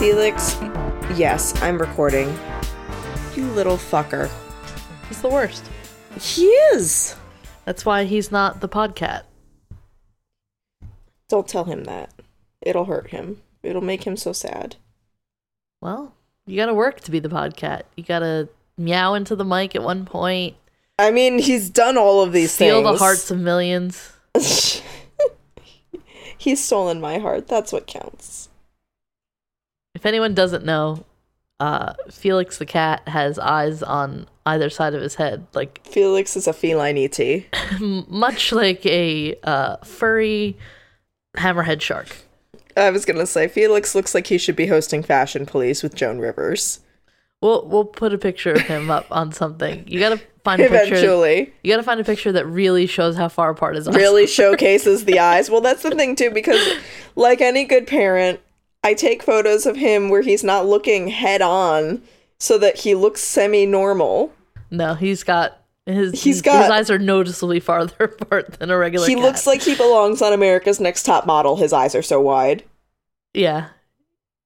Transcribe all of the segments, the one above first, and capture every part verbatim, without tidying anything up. Felix, yes, I'm recording. You little fucker. He's the worst. He is. That's why he's not the podcat. Don't tell him that. It'll hurt him. It'll make him so sad. Well, you gotta work to be the podcat. You gotta meow into the mic at one point. I mean, he's done all of these Steal things. Steal the hearts of millions. He's stolen my heart. That's what counts. If anyone doesn't know, uh, Felix the cat has eyes on either side of his head. Like Felix is a feline E T. Much like a uh, furry hammerhead shark. I was going to say, Felix looks like he should be hosting Fashion Police with Joan Rivers. We'll we'll put a picture of him up on something. You gotta find a Eventually. picture. Eventually. You gotta find a picture that really shows how far apart his eyes Really are. Showcases the eyes. Well, that's the thing, too, because like any good parent, I take photos of him where he's not looking head on so that he looks semi-normal. No, he's got... His, he's his, got, his eyes are noticeably farther apart than a regular He cat. Looks like he belongs on America's Next Top Model. His eyes are so wide. Yeah.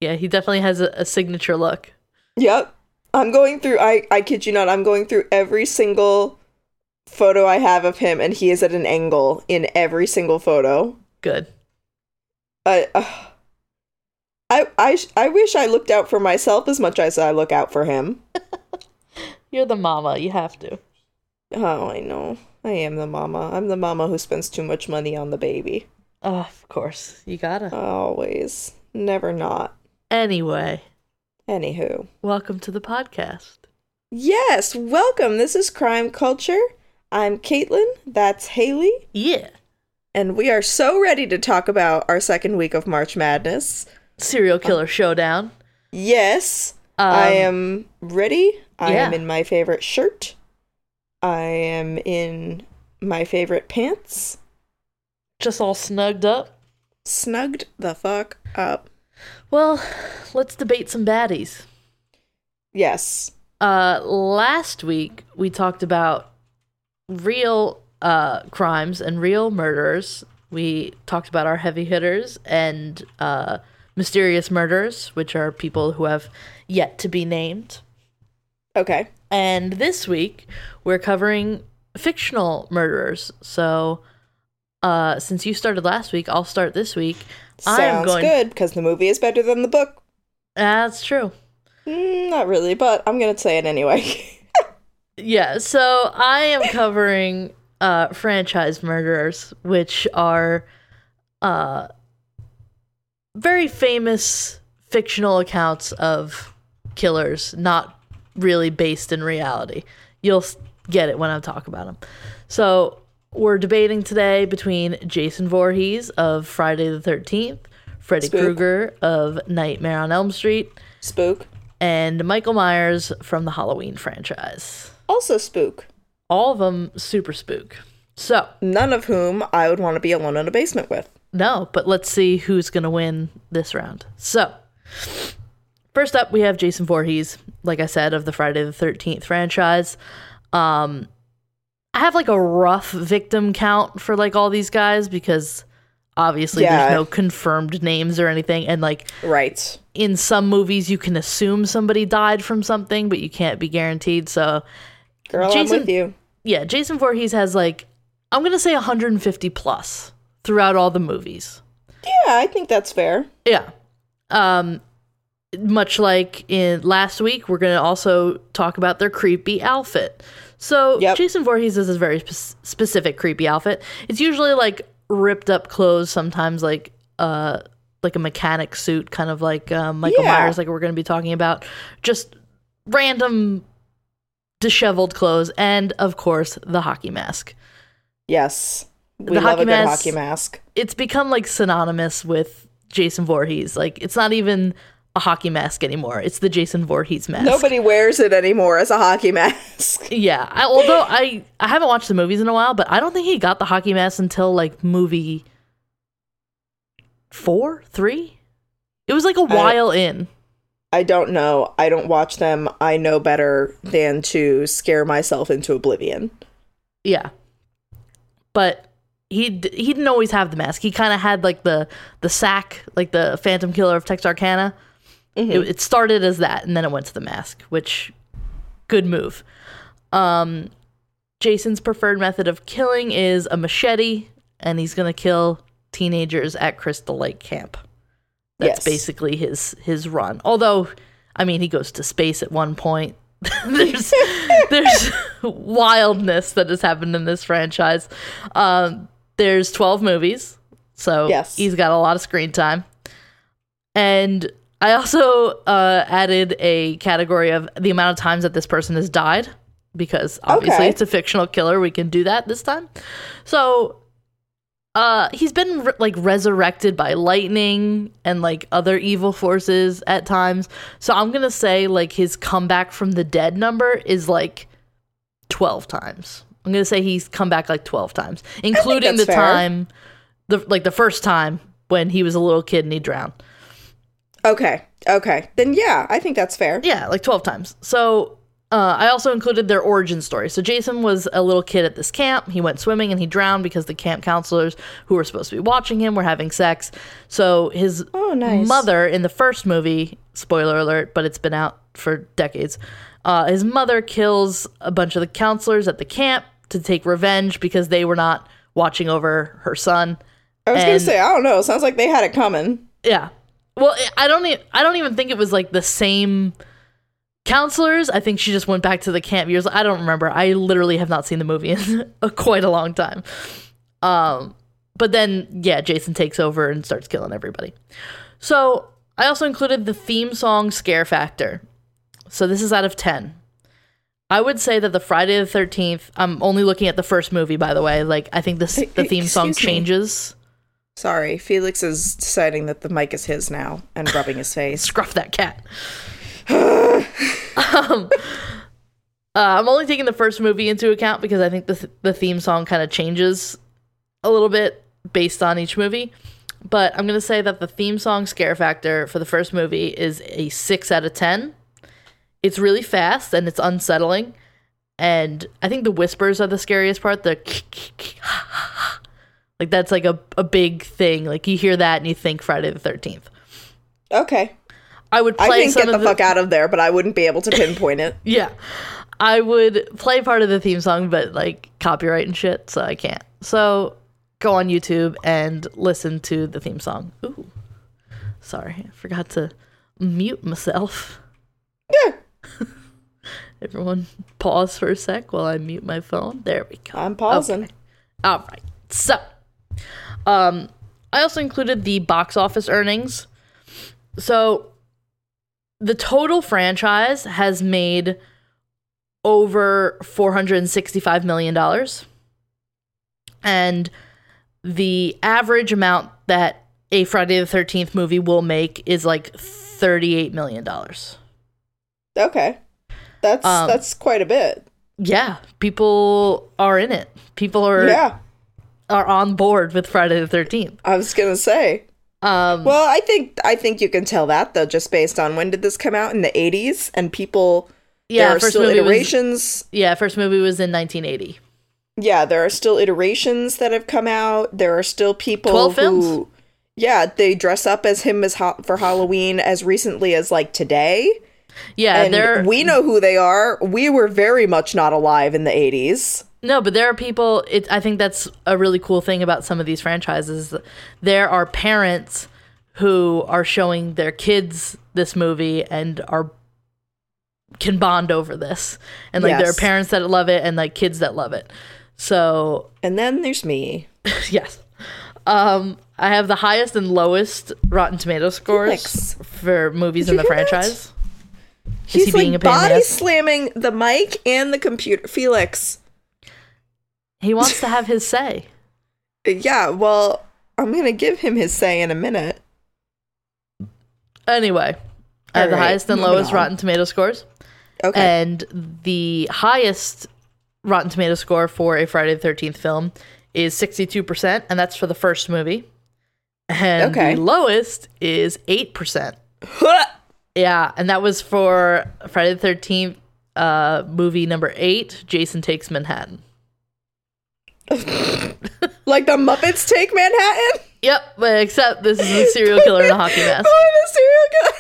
Yeah, he definitely has a, a signature look. Yep. I'm going through, I, I kid you not, I'm going through every single photo I have of him, and he is at an angle in every single photo. Good. I, uh, I, I, I wish I looked out for myself as much as I look out for him. You're the mama. You have to. Oh, I know. I am the mama. I'm the mama who spends too much money on the baby. Oh, of course. You gotta. Always. Never not. Anyway. Anywho. Welcome to the podcast. Yes, welcome. This is Crime Culture. I'm Caitlin. That's Haley. Yeah. And we are so ready to talk about our second week of March Madness. Serial Killer um, Showdown. Yes. Um, I am ready. I yeah. am in my favorite shirt. I am in my favorite pants. Just all snugged up. Snugged the fuck up. Well, let's debate some baddies. Yes. Uh, last week, we talked about real uh, crimes and real murders. We talked about our heavy hitters and uh, mysterious murders, which are people who have yet to be named. Okay. And this week, we're covering fictional murderers. So, uh, since you started last week, I'll start this week. Sounds I'm going... good, because the movie is better than the book. That's true. Mm, not really, but I'm going to say it anyway. Yeah, so I am covering uh, franchise murderers, which are uh, very famous fictional accounts of killers, not really based in reality. You'll get it when I talk about them. So we're debating today between Jason Voorhees of Friday the thirteenth, Freddy Krueger of Nightmare on Elm Street, Spook, and Michael Myers from the Halloween franchise. Also Spook. All of them super spook. So none of whom I would want to be alone in a basement with. No, but let's see who's going to win this round. So first up, we have Jason Voorhees, like I said, of the Friday the thirteenth franchise. Um, I have, like, a rough victim count for, like, all these guys because, obviously, yeah. there's no confirmed names or anything. And, like, right. in some movies, you can assume somebody died from something, but you can't be guaranteed. So, Girl, Jason, I'm with you. Yeah, Jason Voorhees has, like, I'm going to say one hundred fifty plus throughout all the movies. Yeah, I think that's fair. Yeah. Um... Much like in last week, we're going to also talk about their creepy outfit. So yep. Jason Voorhees is a very spe- specific creepy outfit. It's usually like ripped up clothes, sometimes like uh, like a mechanic suit, kind of like uh, Michael yeah. Myers, like we're going to be talking about. Just random disheveled clothes, and of course the hockey mask. Yes, we the love hockey a good mask, hockey mask. It's become like synonymous with Jason Voorhees. Like it's not even a hockey mask anymore. It's the Jason Voorhees mask. Nobody wears it anymore as a hockey mask. Yeah. I, although I, I haven't watched the movies in a while, but I don't think he got the hockey mask until like movie four, three. It was like a while I, in. I don't know. I don't watch them. I know better than to scare myself into oblivion. Yeah. But He he didn't always have the mask. He kind of had like the the sack, like the Phantom Killer of Texarkana. Mm-hmm. It, it started as that, and then it went to the mask, which, good move. Um, Jason's preferred method of killing is a machete, and he's going to kill teenagers at Crystal Lake Camp. That's yes. basically his his run. Although, I mean, he goes to space at one point. there's there's wildness that has happened in this franchise. Um, there's twelve movies, so yes. he's got a lot of screen time. And I also uh, added a category of the amount of times that this person has died, because obviously okay. it's a fictional killer. We can do that this time. So uh, he's been re- like resurrected by lightning and like other evil forces at times. So I'm going to say like his comeback from the dead number is like twelve times. I'm going to say he's come back like twelve times, including the fair. time, the like the first time when he was a little kid and he drowned. Okay. Okay. Then yeah, I think that's fair. Yeah, like twelve times. So uh, I also included their origin story. So Jason was a little kid at this camp. He went swimming and he drowned because the camp counselors who were supposed to be watching him were having sex. So his oh, nice. mother in the first movie, spoiler alert, but it's been out for decades. Uh, his mother kills a bunch of the counselors at the camp to take revenge because they were not watching over her son. I was and, gonna say, I don't know. Sounds like they had it coming. Yeah. Well, I don't. E- I don't even think it was like the same counselors. I think she just went back to the camp years. I don't remember. I literally have not seen the movie in a, quite a long time. Um, but then, yeah, Jason takes over and starts killing everybody. So I also included the theme song scare factor. So this is out of ten. I would say that the Friday the thirteenth. I'm only looking at the first movie, by the way. Like I think this the theme song Excuse changes. Me. Sorry, Felix is deciding that the mic is his now and rubbing his face. Scruff that cat. um, uh, I'm only taking the first movie into account because I think the th- the theme song kind of changes a little bit based on each movie. But I'm going to say that the theme song scare factor for the first movie is a six out of ten. It's really fast and it's unsettling. And I think the whispers are the scariest part. The Like, that's, like, a, a big thing. Like, you hear that and you think Friday the thirteenth. Okay. I would play I think get the, the fuck out of there, but I wouldn't be able to pinpoint it. Yeah. I would play part of the theme song, but, like, copyright and shit, so I can't. So, go on YouTube and listen to the theme song. Ooh. Sorry. I forgot to mute myself. Yeah. Everyone pause for a sec while I mute my phone. There we go. I'm pausing. Okay. All right. So... Um, I also included the box office earnings. So the total franchise has made over four hundred sixty-five million dollars. And the average amount that a Friday the thirteenth movie will make is like thirty-eight million dollars. Okay. That's, um, that's quite a bit. Yeah. People are in it. People are... Yeah. are on board with Friday the thirteenth. I was gonna say. Um, well, I think I think you can tell that though, just based on when did this come out in the eighties, and people. Yeah, there are first still movie iterations. Was, yeah, first movie was in nineteen eighty. Yeah, there are still iterations that have come out. There are still people Twelve films? who, yeah, they dress up as him as ho- for Halloween as recently as like today. Yeah, and there. We know who they are. We were very much not alive in the eighties. No, but there are people, it, I think that's a really cool thing about some of these franchises. There are parents who are showing their kids this movie and are can bond over this. And like yes. there are parents that love it and like kids that love it. So And then there's me. yes. Um, I have the highest and lowest Rotten Tomatoes scores Felix. for movies Did in the franchise. That? He's he like being a body slamming the mic and the computer. Felix. He wants to have his say. Yeah, well, I'm going to give him his say in a minute. Anyway, I have the highest and lowest Rotten Tomato scores. Okay. And the highest Rotten Tomato score for a Friday the thirteenth film is sixty-two percent, and that's for the first movie. And okay. the lowest is eight percent. Yeah, and that was for Friday the thirteenth, uh, movie number eight, Jason Takes Manhattan. Like the Muppets Take Manhattan? Yep, except this is a serial killer in a hockey mask. I'm a serial killer.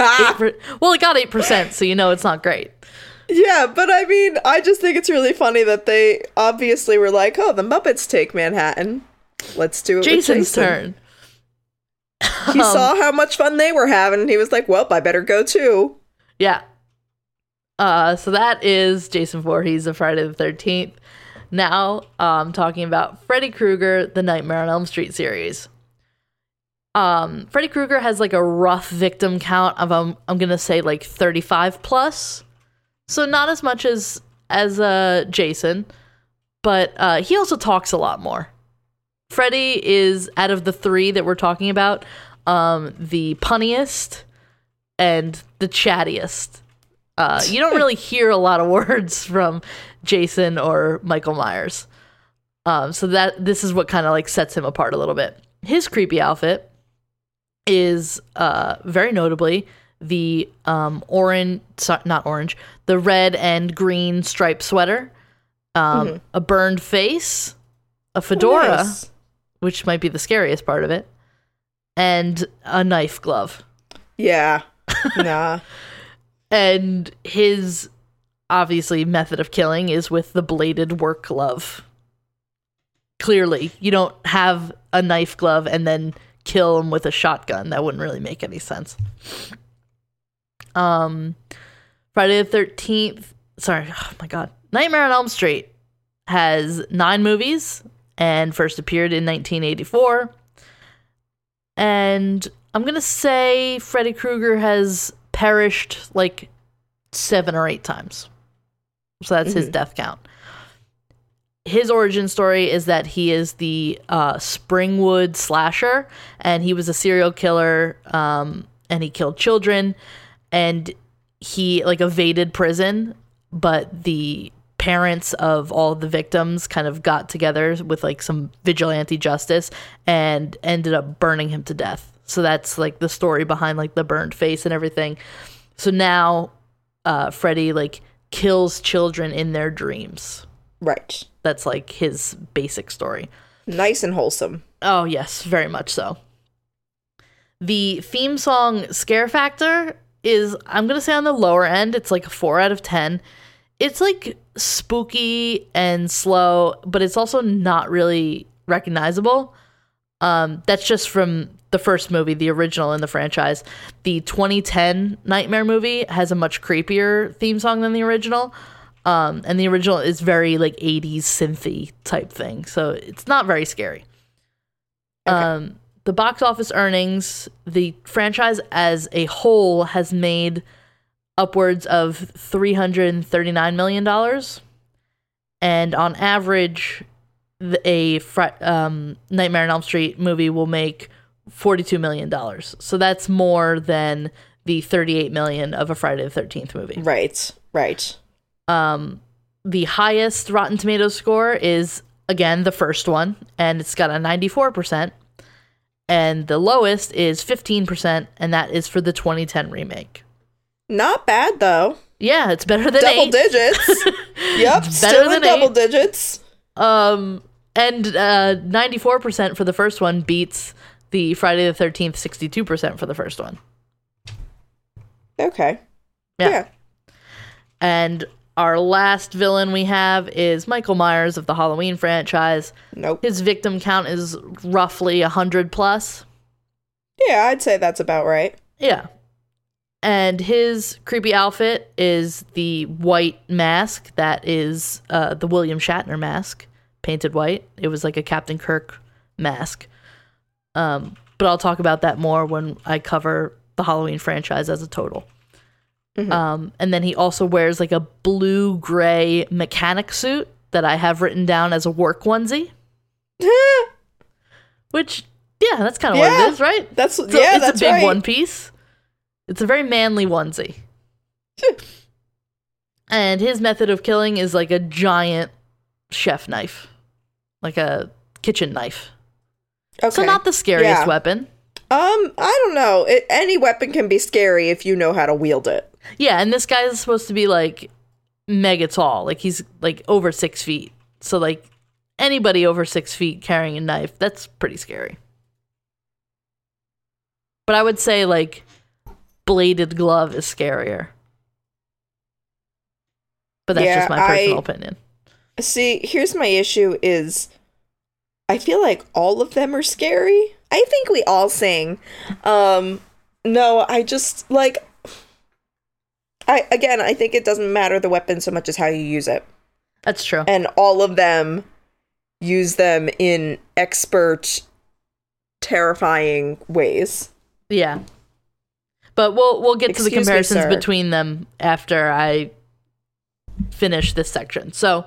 eight per- well, it got eight percent, so you know it's not great. Yeah, but I mean, I just think it's really funny that they obviously were like, oh, the Muppets take Manhattan. Let's do it Jason's with Jason. Turn. He um, saw how much fun they were having, and he was like, well, I better go too. Yeah. Uh, so that is Jason Voorhees of Friday the thirteenth. Now I'm um, talking about Freddy Krueger, the Nightmare on Elm Street series. Um, Freddy Krueger has like a rough victim count of, um, I'm going to say like thirty-five plus. So not as much as as uh, Jason, but uh, he also talks a lot more. Freddy is, out of the three that we're talking about, um, the punniest and the chattiest. Uh, you don't really hear a lot of words from Jason or Michael Myers. Um, so that this is what kind of like sets him apart a little bit. His creepy outfit is uh, very notably the um, orange, sorry, not orange, the red and green striped sweater, um, mm-hmm. a burned face, a fedora, nice. Which might be the scariest part of it, and a knife glove. Yeah. Nah. And his, obviously, method of killing is with the bladed work glove. Clearly, you don't have a knife glove and then kill him with a shotgun. That wouldn't really make any sense. Um, Friday the thirteenth, sorry, oh my god. Nightmare on Elm Street has nine movies and first appeared in nineteen eighty-four. And I'm going to say Freddy Krueger has perished like seven or eight times. So that's mm-hmm. his death count. His origin story is that he is the uh, Springwood slasher, and he was a serial killer, um, and he killed children, and he like evaded prison, but the parents of all the victims kind of got together with like some vigilante justice and ended up burning him to death. So that's like the story behind like the burned face and everything. So now uh, Freddy like kills children in their dreams. Right. That's like his basic story. Nice and wholesome. Oh, yes, very much so. The theme song Scare Factor is, I'm going to say, on the lower end. It's like a four out of ten. It's like spooky and slow, but it's also not really recognizable. Um, that's just from the first movie, the original in the franchise. The twenty ten Nightmare movie has a much creepier theme song than the original, um, and the original is very like eighties synthy type thing, so it's not very scary. Okay. Um, the box office earnings, the franchise as a whole has made upwards of three hundred thirty-nine million dollars, and on average, a fr- um, Nightmare on Elm Street movie will make forty-two million dollars. So that's more than the thirty-eight million dollars of a Friday the thirteenth movie. Right, right. Um, the highest Rotten Tomatoes score is, again, the first one, and it's got a ninety-four percent. And the lowest is fifteen percent, and that is for the twenty ten remake. Not bad, though. Yeah, it's better than double eight. Digits. Yep, still in double eight. Digits. Um, and uh, ninety-four percent for the first one beats the Friday the thirteenth, sixty-two percent for the first one. Okay. Yeah. yeah. And our last villain we have is Michael Myers of the Halloween franchise. Nope. His victim count is roughly one hundred plus. Yeah, I'd say that's about right. Yeah. And his creepy outfit is the white mask that is uh, the William Shatner mask, painted white. It was like a Captain Kirk mask. Um, but I'll talk about that more when I cover the Halloween franchise as a total. Mm-hmm. Um, and then he also wears like a blue-gray mechanic suit that I have written down as a work onesie. Which, yeah, that's kind of yeah, what it is, right? That's, so yeah, it's that's a big right. one piece. It's a very manly onesie. And his method of killing is like a giant chef knife, like a kitchen knife. Okay. So not the scariest yeah. weapon. Um, I don't know. It, any weapon can be scary if you know how to wield it. Yeah, and this guy is supposed to be like mega tall. Like he's like over six feet. So like anybody over six feet carrying a knife, that's pretty scary. But I would say like bladed glove is scarier. But that's yeah, just my personal I, opinion. See, here's my issue is I feel like all of them are scary. I think we all sing. Um, no, I just, like, I again, I think it doesn't matter the weapon so much as how you use it. That's true. And all of them use them in expert, terrifying ways. Yeah. But we'll we'll get Excuse to the comparisons me, between them after I finish this section. So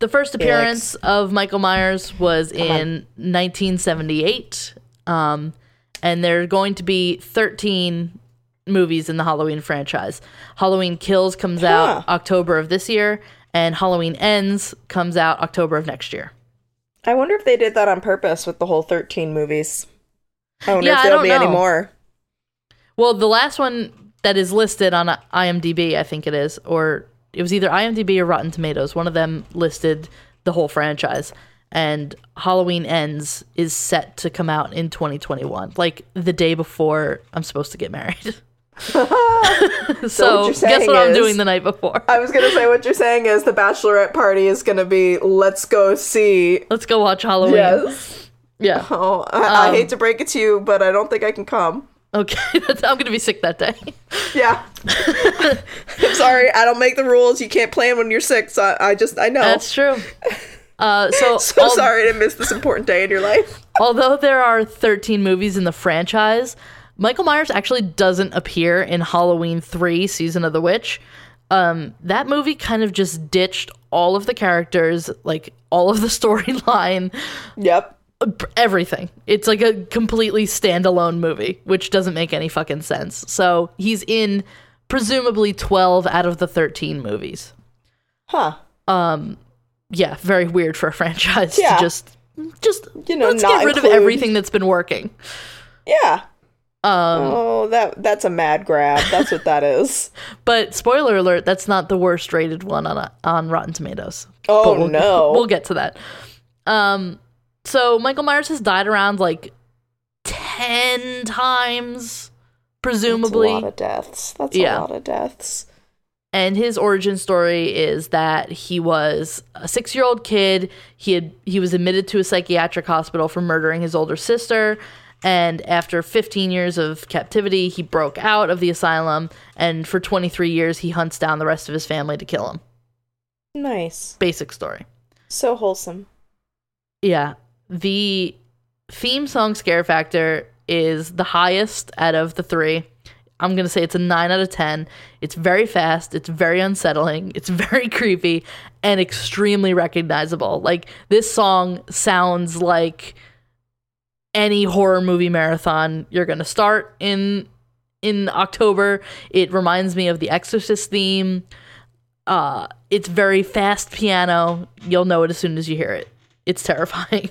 the first appearance Felix. of Michael Myers was Come in on. nineteen seventy-eight. Um, and there are going to be thirteen movies in the Halloween franchise. Halloween Kills comes huh. out October of this year, and Halloween Ends comes out October of next year. I wonder if they did that on purpose with the whole thirteen movies. I wonder yeah, if there'll be know. any more. Well, the last one that is listed on IMDb, I think it is, or it was either IMDb or Rotten Tomatoes. One of them listed the whole franchise, and Halloween Ends is set to come out in twenty twenty-one, like the day before I'm supposed to get married. so, so what guess what is, I'm doing the night before. I was going to say what you're saying is the bachelorette party is going to be, let's go see. Let's go watch Halloween. Yes. Yeah. Oh, I, um, I hate to break it to you, but I don't think I can come. Okay, that's, I'm going to be sick that day. Yeah. I'm sorry, I don't make the rules. You can't plan when you're sick, so I, I just, I know. That's true. Uh, so so al- sorry to miss this important day in your life. Although there are thirteen movies in the franchise, Michael Myers actually doesn't appear in Halloween three, Season of the Witch. Um, that movie kind of just ditched all of the characters, like all of the storyline. Yep. Everything. It's like a completely standalone movie, which doesn't make any fucking sense. So he's in presumably twelve out of the thirteen movies. Huh. Um. Yeah. Very weird for a franchise yeah. to just, just you know, let's not get rid include... of everything that's been working. Yeah. Um, oh, that that's a mad grab. That's what that is. But spoiler alert, that's not the worst rated one on a, on Rotten Tomatoes. Oh we'll, no, we'll get to that. Um. So Michael Myers has died around like ten times, presumably. That's a lot of deaths. That's yeah. a lot of deaths. And his origin story is that he was a six-year-old kid. He had he was admitted to a psychiatric hospital for murdering his older sister. And after fifteen years of captivity, he broke out of the asylum. And for twenty-three years, he hunts down the rest of his family to kill him. Nice. Basic story. So wholesome. Yeah. The theme song scare factor is the highest out of the three. I'm going to say it's a nine out of ten. It's very fast. It's very unsettling. It's very creepy and extremely recognizable. Like, this song sounds like any horror movie marathon you're going to start in in October. It reminds me of the Exorcist theme. Uh, it's very fast piano. You'll know it as soon as you hear it. It's terrifying.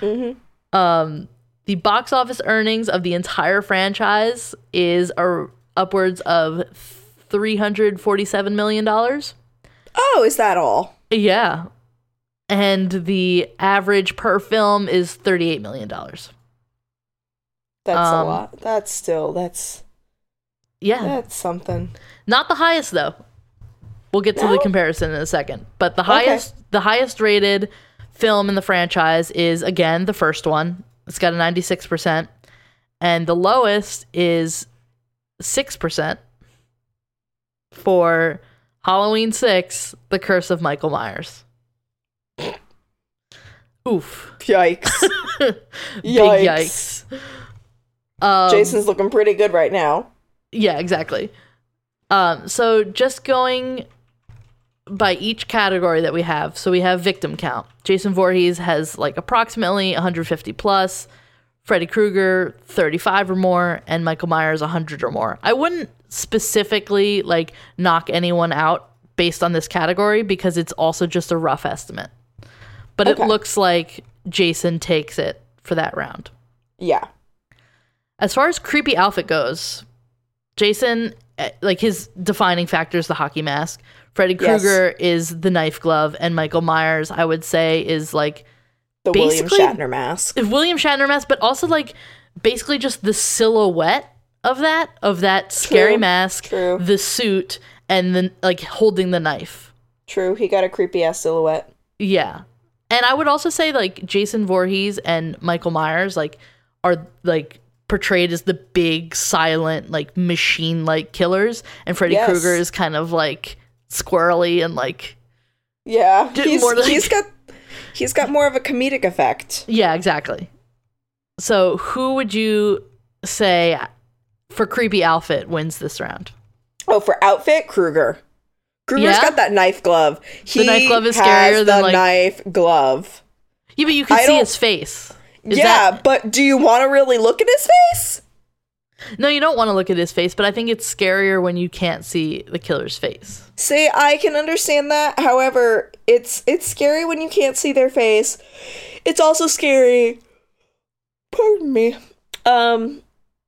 Mm-hmm. Um, the box office earnings of the entire franchise is a, upwards of three hundred forty-seven million dollars. Oh, is that all? Yeah. And the average per film is thirty-eight million dollars. That's um, a lot. That's still, that's... Yeah. That's something. Not the highest, though. We'll get to no? the comparison in a second. But the highest, okay. the highest rated... film in the franchise is, again, the first one. It's got a ninety-six percent. And the lowest is six percent for Halloween six, The Curse of Michael Myers. Oof. Yikes. Big yikes. yikes. Um, Jason's looking pretty good right now. Yeah, exactly. Um, so just going... by each category that we have. So we have victim count. Jason Voorhees has like approximately one hundred fifty plus, Freddy Krueger thirty-five or more, and Michael Myers one hundred or more. I wouldn't specifically like knock anyone out based on this category because it's also just a rough estimate. But okay. It looks like Jason takes it for that round. Yeah. As far as creepy outfit goes, Jason, like his defining factor is the hockey mask. Freddy Krueger yes. is the knife glove, and Michael Myers, I would say, is like the William Shatner mask. William Shatner mask, but also like basically just the silhouette of that, of that scary True. mask, True. the suit, and then like holding the knife. True. He got a creepy ass silhouette. Yeah. And I would also say like Jason Voorhees and Michael Myers like are like portrayed as the big silent like machine like killers, and Freddy yes. Krueger is kind of like squirrely and like yeah he's, more, like, he's got he's got more of a comedic effect. Yeah, exactly. So who would you say for creepy outfit wins this round? Oh, for outfit, Krueger. Krueger's yeah. got that knife glove. He the knife glove is scarier than the like, knife glove. Yeah, but you can I see his face. Is yeah, that... but do you want to really look at his face? No, you don't want to look at his face, but I think it's scarier when you can't see the killer's face. See, I can understand that. However, it's it's scary when you can't see their face. It's also scary. Pardon me. Um,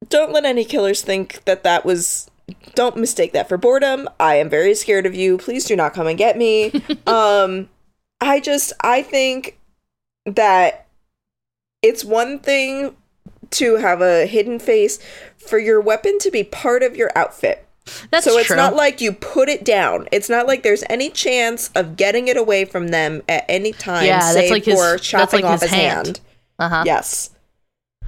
don't let any killers think that that was... Don't mistake that for boredom. I am very scared of you. Please do not come and get me. um, I just... I think that... It's one thing to have a hidden face, for your weapon to be part of your outfit. That's true. So it's not like you put it down. It's not like there's any chance of getting it away from them at any time, yeah, save like for his, chopping like off his, his hand. hand. Uh-huh. Yes.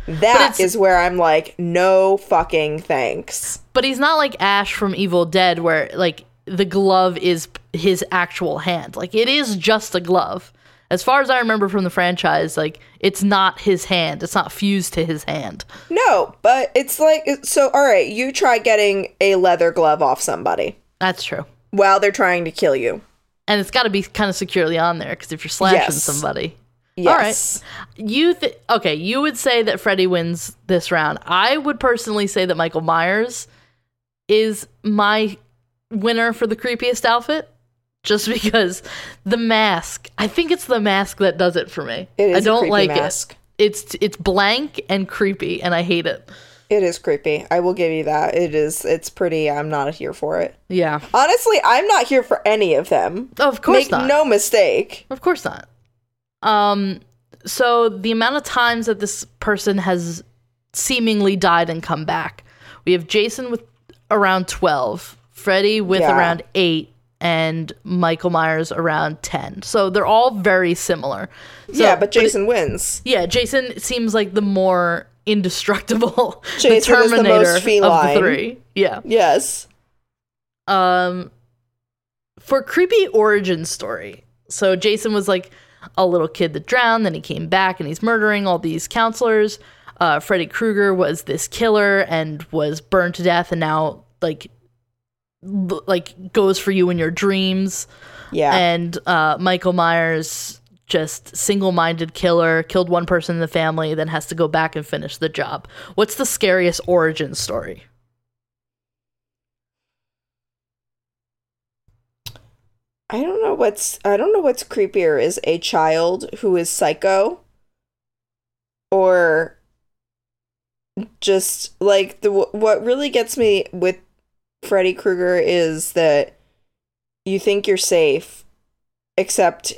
That is where I'm like, no fucking thanks. But he's not like Ash from Evil Dead, where like the glove is his actual hand. Like it is just a glove. As far as I remember from the franchise, like, it's not his hand. It's not fused to his hand. No, but it's like, so, all right, you try getting a leather glove off somebody. That's true. While they're trying to kill you. And it's got to be kind of securely on there, because if you're slashing yes. somebody. Yes. All right. You th- okay, you would say that Freddy wins this round. I would personally say that Michael Myers is my winner for the creepiest outfit. Just because the mask, I think it's the mask that does it for me. It is I don't a like mask. it. It's it's blank and creepy, and I hate it. It is creepy. I will give you that. It is. It's pretty. I'm not here for it. Yeah. Honestly, I'm not here for any of them. Of course Make not. Make no mistake. Of course not. Um. So the amount of times that this person has seemingly died and come back, we have Jason with around twelve, Freddy with yeah. around eight. And Michael Myers around ten. So they're all very similar. So, yeah, but Jason but it, wins. Yeah, Jason seems like the more indestructible Jason the Terminator is the most feline. Of the three. Yeah. Yes. Um, for creepy origin story. So Jason was like a little kid that drowned, then he came back and he's murdering all these counselors. Uh, Freddy Krueger was this killer and was burned to death and now like... like goes for you in your dreams. Yeah. And uh Michael Myers, just single-minded killer, killed one person in the family, then has to go back and finish the job. What's the scariest origin story? I don't know what's I don't know what's creepier, is a child who is psycho, or just like the what really gets me with Freddy Krueger is that you think you're safe, except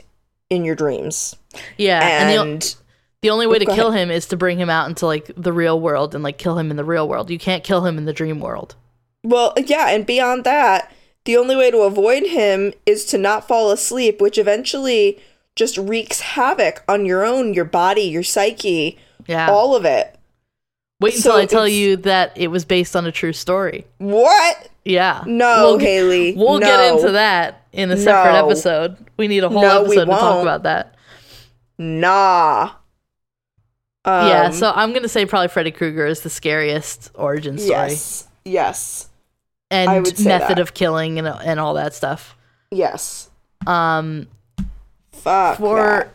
in your dreams. Yeah, and, and the, the only way to kill ahead. him is to bring him out into like the real world and like kill him in the real world. You can't kill him in the dream world. Well, yeah, and beyond that, the only way to avoid him is to not fall asleep, which eventually just wreaks havoc on your own, your body, your psyche, yeah. all of it. Wait until so I tell you that it was based on a true story. What? Yeah. No, we'll, Haley. We'll no. get into that in a separate no. episode. We need a whole no, episode to talk about that. Nah. Um, yeah, so I'm going to say probably Freddy Krueger is the scariest origin story. Yes. Yes. And I would say method that. of killing and and all that stuff. Yes. Um, Fuck for, that.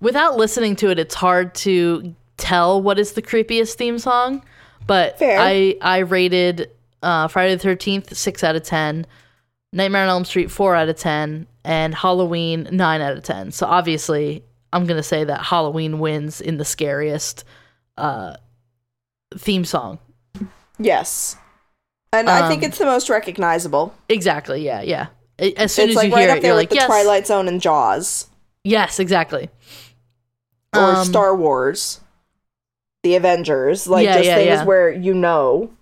Without listening to it, it's hard to... tell what is the creepiest theme song, but Fair. I I rated uh, Friday the thirteenth six out of ten, Nightmare on Elm Street four out of ten, and Halloween nine out of ten. So obviously, I'm gonna say that Halloween wins in the scariest uh, theme song. Yes, and um, I think it's the most recognizable. Exactly. Yeah. Yeah. As soon it's as like you right hear up it, there you're like, like the yes. Twilight Zone and Jaws. Yes. Exactly. Or um, Star Wars. The Avengers, like yeah, just yeah, things yeah. where you know.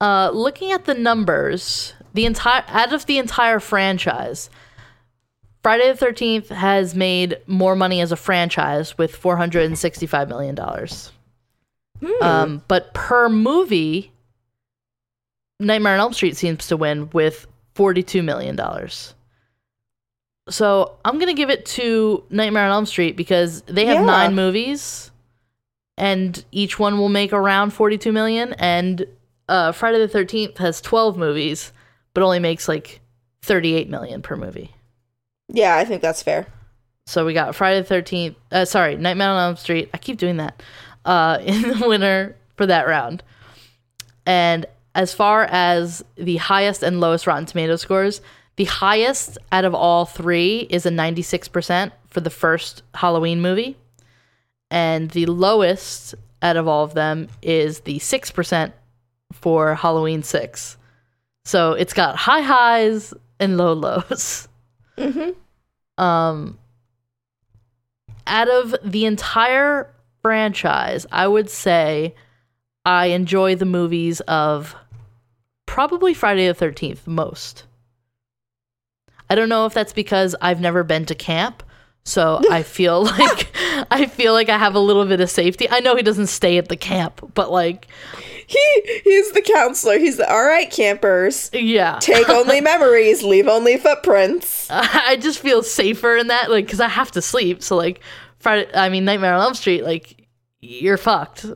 Uh, looking at the numbers, the entire out of the entire franchise, Friday the thirteenth has made more money as a franchise with four hundred sixty-five million dollars. Mm. Um, but per movie, Nightmare on Elm Street seems to win with forty-two million dollars. So I'm going to give it to Nightmare on Elm Street because they have yeah. nine movies and each one will make around forty-two million dollars. And uh, Friday the thirteenth has twelve movies but only makes like thirty-eight million dollars per movie. Yeah, I think that's fair. So we got Friday the thirteenth. Uh, sorry, Nightmare on Elm Street. I keep doing that. Uh, in the winner for that round. And as far as the highest and lowest Rotten Tomatoes scores, the highest out of all three is a ninety-six percent for the first Halloween movie. And the lowest out of all of them is the six percent for Halloween six. So it's got high highs and low lows. Mm-hmm. Um, out of the entire franchise, I would say I enjoy the movies of probably Friday the thirteenth most. I don't know if that's because I've never been to camp, so I feel like I feel like I have a little bit of safety. I know he doesn't stay at the camp, but like he he's the counselor. He's the all right campers. Yeah, take only memories, leave only footprints. I just feel safer in that, like because I have to sleep. So like Friday, I mean Nightmare on Elm Street, like you're fucked.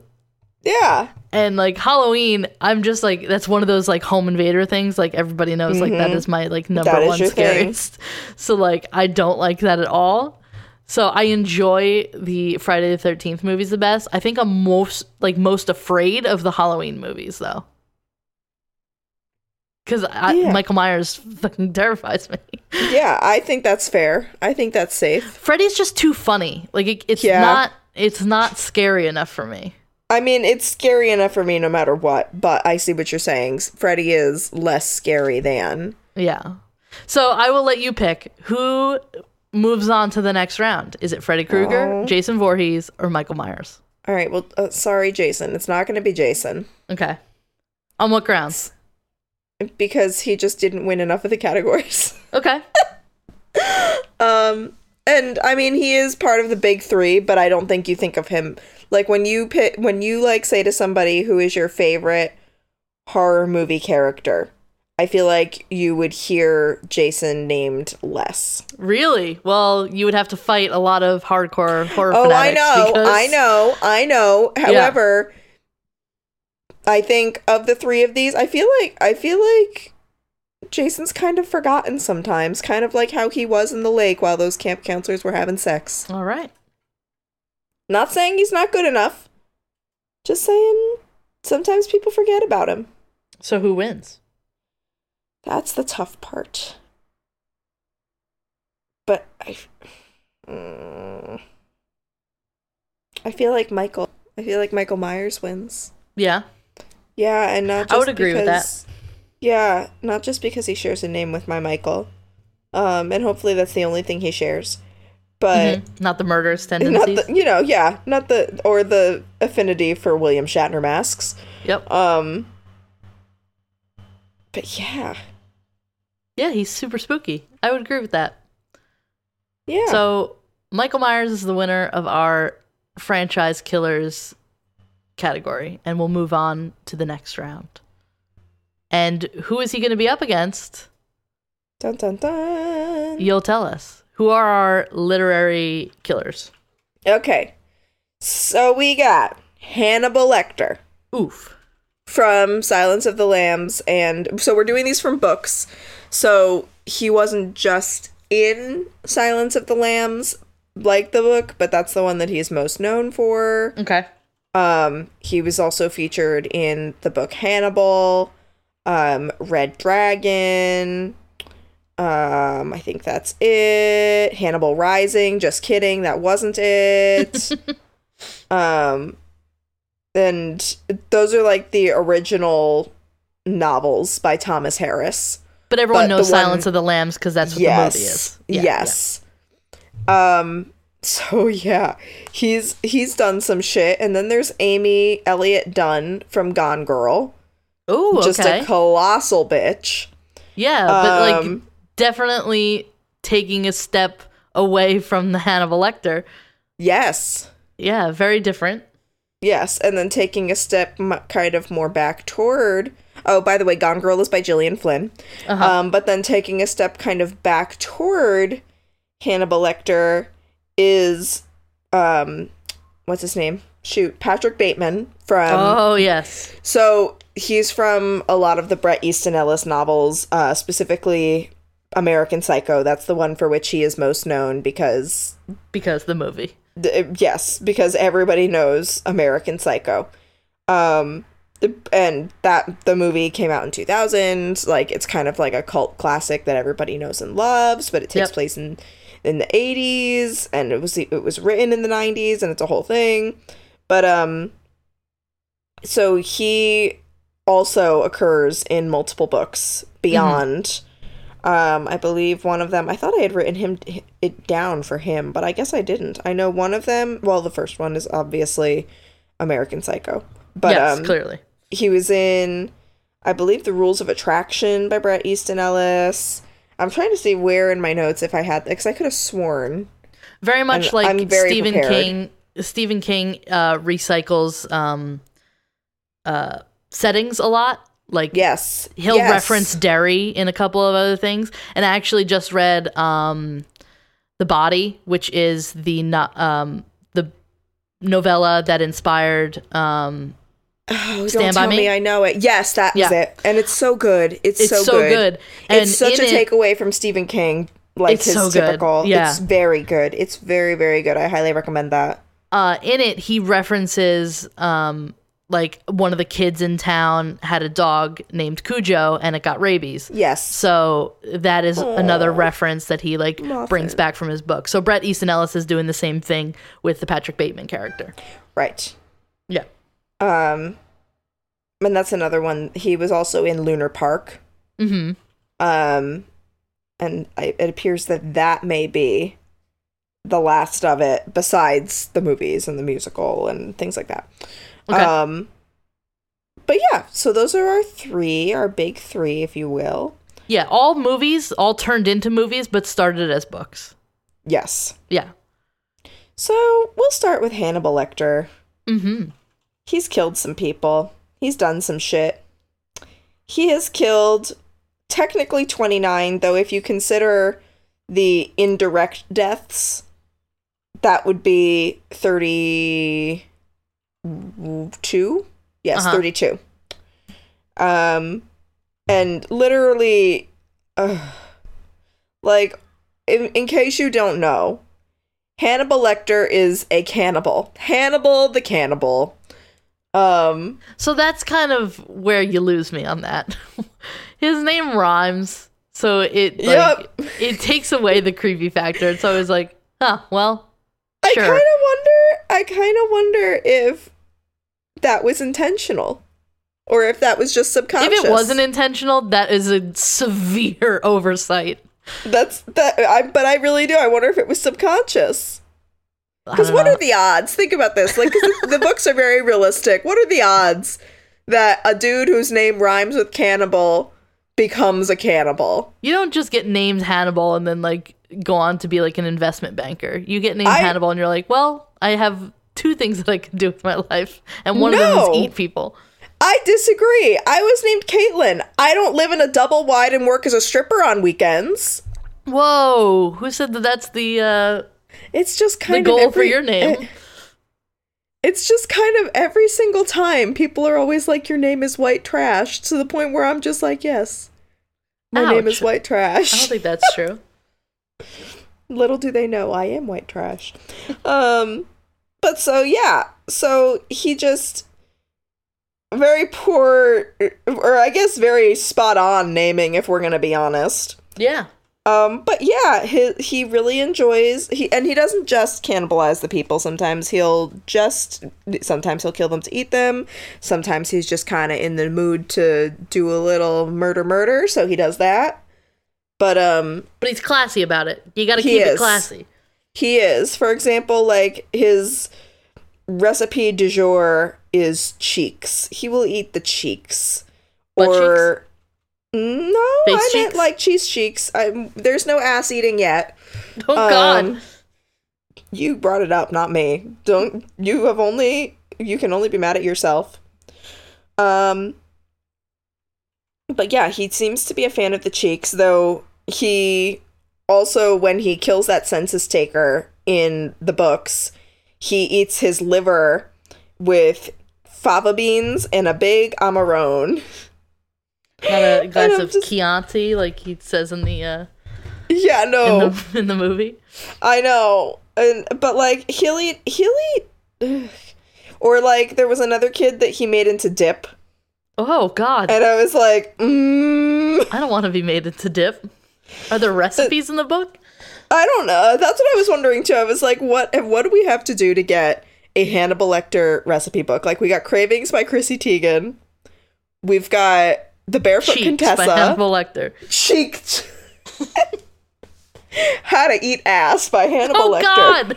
Yeah, and like Halloween, I'm just like that's one of those like home invader things. Like everybody knows, mm-hmm. like that is my like number that one scariest. Thing. So like I don't like that at all. So I enjoy the Friday the thirteenth movies the best. I think I'm most like most afraid of the Halloween movies though, because yeah. Michael Myers fucking terrifies me. Yeah, I think that's fair. I think that's safe. Freddy's just too funny. Like it, it's yeah. not. It's not scary enough for me. I mean, it's scary enough for me no matter what, but I see what you're saying. Freddy is less scary than. Yeah. So I will let you pick who moves on to the next round. Is it Freddy Krueger, oh. Jason Voorhees, or Michael Myers? All right. Well, uh, sorry, Jason. It's not going to be Jason. Okay. On what grounds? Because he just didn't win enough of the categories. Okay. um, and I mean, he is part of the big three, but I don't think you think of him. Like when you pick, when you like say to somebody who is your favorite horror movie character, I feel like you would hear Jason named less. Really? Well, you would have to fight a lot of hardcore horror oh, fanatics. Oh, I know, because... I know, I know. However, yeah. I think of the three of these, I feel like I feel like Jason's kind of forgotten sometimes, kind of like how he was in the lake while those camp counselors were having sex. All right. Not saying he's not good enough. Just saying sometimes people forget about him. So who wins? That's the tough part. But I... Mm, I feel like Michael... I feel like Michael Myers wins. Yeah? Yeah, and not just I would agree because, with that. Yeah, not just because he shares a name with my Michael. Um, and hopefully that's the only thing he shares. But mm-hmm. not the murderous tendencies, not the, you know, yeah, not the or the affinity for William Shatner masks. Yep. Um. But yeah, yeah, he's super spooky. I would agree with that. Yeah. So Michael Myers is the winner of our franchise killers category, and we'll move on to the next round. And who is he going to be up against? Dun dun dun. You'll tell us. Who are our literary killers? Okay. So we got Hannibal Lecter. Oof. From Silence of the Lambs. And so we're doing these from books. So he wasn't just in Silence of the Lambs, like the book, but that's the one that he's most known for. Okay. Um, he was also featured in the book Hannibal, um, Red Dragon... Um, I think that's it. Hannibal Rising. Just kidding. That wasn't it. um, and those are like the original novels by Thomas Harris. But everyone but knows Silence one... of the Lambs because that's what yes, the movie is. Yeah, yes. Yeah. Um. So yeah, he's he's done some shit. And then there's Amy Elliott Dunn from Gone Girl, Oh, okay. Just a colossal bitch. Yeah, but um, like definitely taking a step away from the Hannibal Lecter. Yes. Yeah, very different. Yes, and then taking a step m- kind of more back toward... Oh, by the way, Gone Girl is by Gillian Flynn. Uh-huh. Um, but then taking a step kind of back toward Hannibal Lecter is... um, what's his name? Shoot, Patrick Bateman from... Oh, yes. So he's from a lot of the Bret Easton Ellis novels, uh, specifically... American Psycho. That's the one for which he is most known because... Because the movie. Th- yes, because everybody knows American Psycho. Um, and that the movie came out in two thousand. Like, it's kind of like a cult classic that everybody knows and loves, but it takes yep. place in, in the eighties, and it was it was written in the nineties, and it's a whole thing. But, um... So he also occurs in multiple books beyond... Mm-hmm. Um, I believe one of them, I thought I had written him it down for him, but I guess I didn't. I know one of them, well, the first one is obviously American Psycho. But, yes, um, clearly. He was in, I believe, The Rules of Attraction by Bret Easton Ellis. I'm trying to see where in my notes if I had, because I could have sworn. Very much I'm, like I'm very Stephen prepared. King, Stephen King uh, recycles um, uh, settings a lot. Like, yes, he'll yes. reference Derry in a couple of other things. And I actually just read um, The Body, which is the no- um, the novella that inspired um, oh, Stand By tell Me. me. I know it. Yes, that yeah. was it. And it's so good. It's, it's so, so good. good. And it's such a it, takeaway from Stephen King. Like his so typical. Yeah. It's very good. It's very, very good. I highly recommend that. Uh, in it, he references... Um, like one of the kids in town had a dog named Cujo and it got rabies. Yes. So that is Aww. another reference that he like Love brings it. back from his book. So Bret Easton Ellis is doing the same thing with the Patrick Bateman character. Right. Yeah. Um, and that's another one. He was also in Lunar Park. Mm-hmm. Um, and I, it appears that that may be the last of it besides the movies and the musical and things like that. Okay. Um, but yeah, so those are our three, our big three, if you will. Yeah, all movies, all turned into movies, but started as books. Yes. Yeah. So we'll start with Hannibal Lecter. Mm-hmm. He's killed some people. He's done some shit. He has killed technically twenty-nine, though if you consider the indirect deaths, that would be thirty... Two? Yes, uh-huh. thirty-two. Um, and literally, uh, like, in, in case you don't know, Hannibal Lecter is a cannibal. Hannibal the cannibal. Um, so that's kind of where you lose me on that. His name rhymes, so it like, yep. it takes away the creepy factor. It's always like, huh, well, sure. I kind of wonder. I kind of wonder if. That was intentional, or if that was just subconscious. If it wasn't intentional, that is a severe oversight. That's that. I, but I really do. I wonder if it was subconscious. Because what are the odds? Think about this. Like, 'cause the, the books are very realistic. What are the odds that a dude whose name rhymes with cannibal becomes a cannibal? You don't just get named Hannibal and then like go on to be like an investment banker. You get named I, Hannibal, and you're like, well, I have. Two things that I could do with my life, and one no, of them is eat people. I disagree. I was named Caitlin. I don't live in a double wide and work as a stripper on weekends. Whoa! Who said that? That's the. Uh, it's just kind the of the goal every, for your name. It, it's just kind of every single time people are always like, "Your name is white trash," to the point where I'm just like, "Yes, my Ouch. name is white trash." I don't think that's true. Little do they know, I am white trash. Um. But so, yeah, so he just very poor, or I guess very spot on naming, if we're going to be honest. Yeah. Um. But yeah, he, he really enjoys, he and he doesn't just cannibalize the people. Sometimes he'll just, sometimes he'll kill them to eat them. Sometimes he's just kind of in the mood to do a little murder murder, so he does that. But, um. But he's classy about it. You got to keep is. it classy. He is. For example, like, his recipe du jour is cheeks. He will eat the cheeks. Butt or cheeks? No, Face I cheeks? meant like cheese cheeks. I'm, there's no ass eating yet. Oh um, God! You brought it up, not me. Don't you have only you can only be mad at yourself. Um, but yeah, he seems to be a fan of the cheeks, though. He also, when he kills that census taker in the books, he eats his liver with fava beans and a big amarone. Not a glass of just... Chianti, like he says in the uh, yeah, no, in the, in the movie. I know, and but like Haley, Haley, or like there was another kid that he made into dip. Oh God! And I was like, mm. I don't want to be made into dip. Are there recipes uh, in the book? I don't know. That's what I was wondering too. I was like, what? What do we have to do to get a Hannibal Lecter recipe book? Like we got Cravings by Chrissy Teigen. We've got. The Barefoot Cheeks Contessa. By Hannibal Lecter. Cheeked. How to Eat Ass by Hannibal oh, Lecter.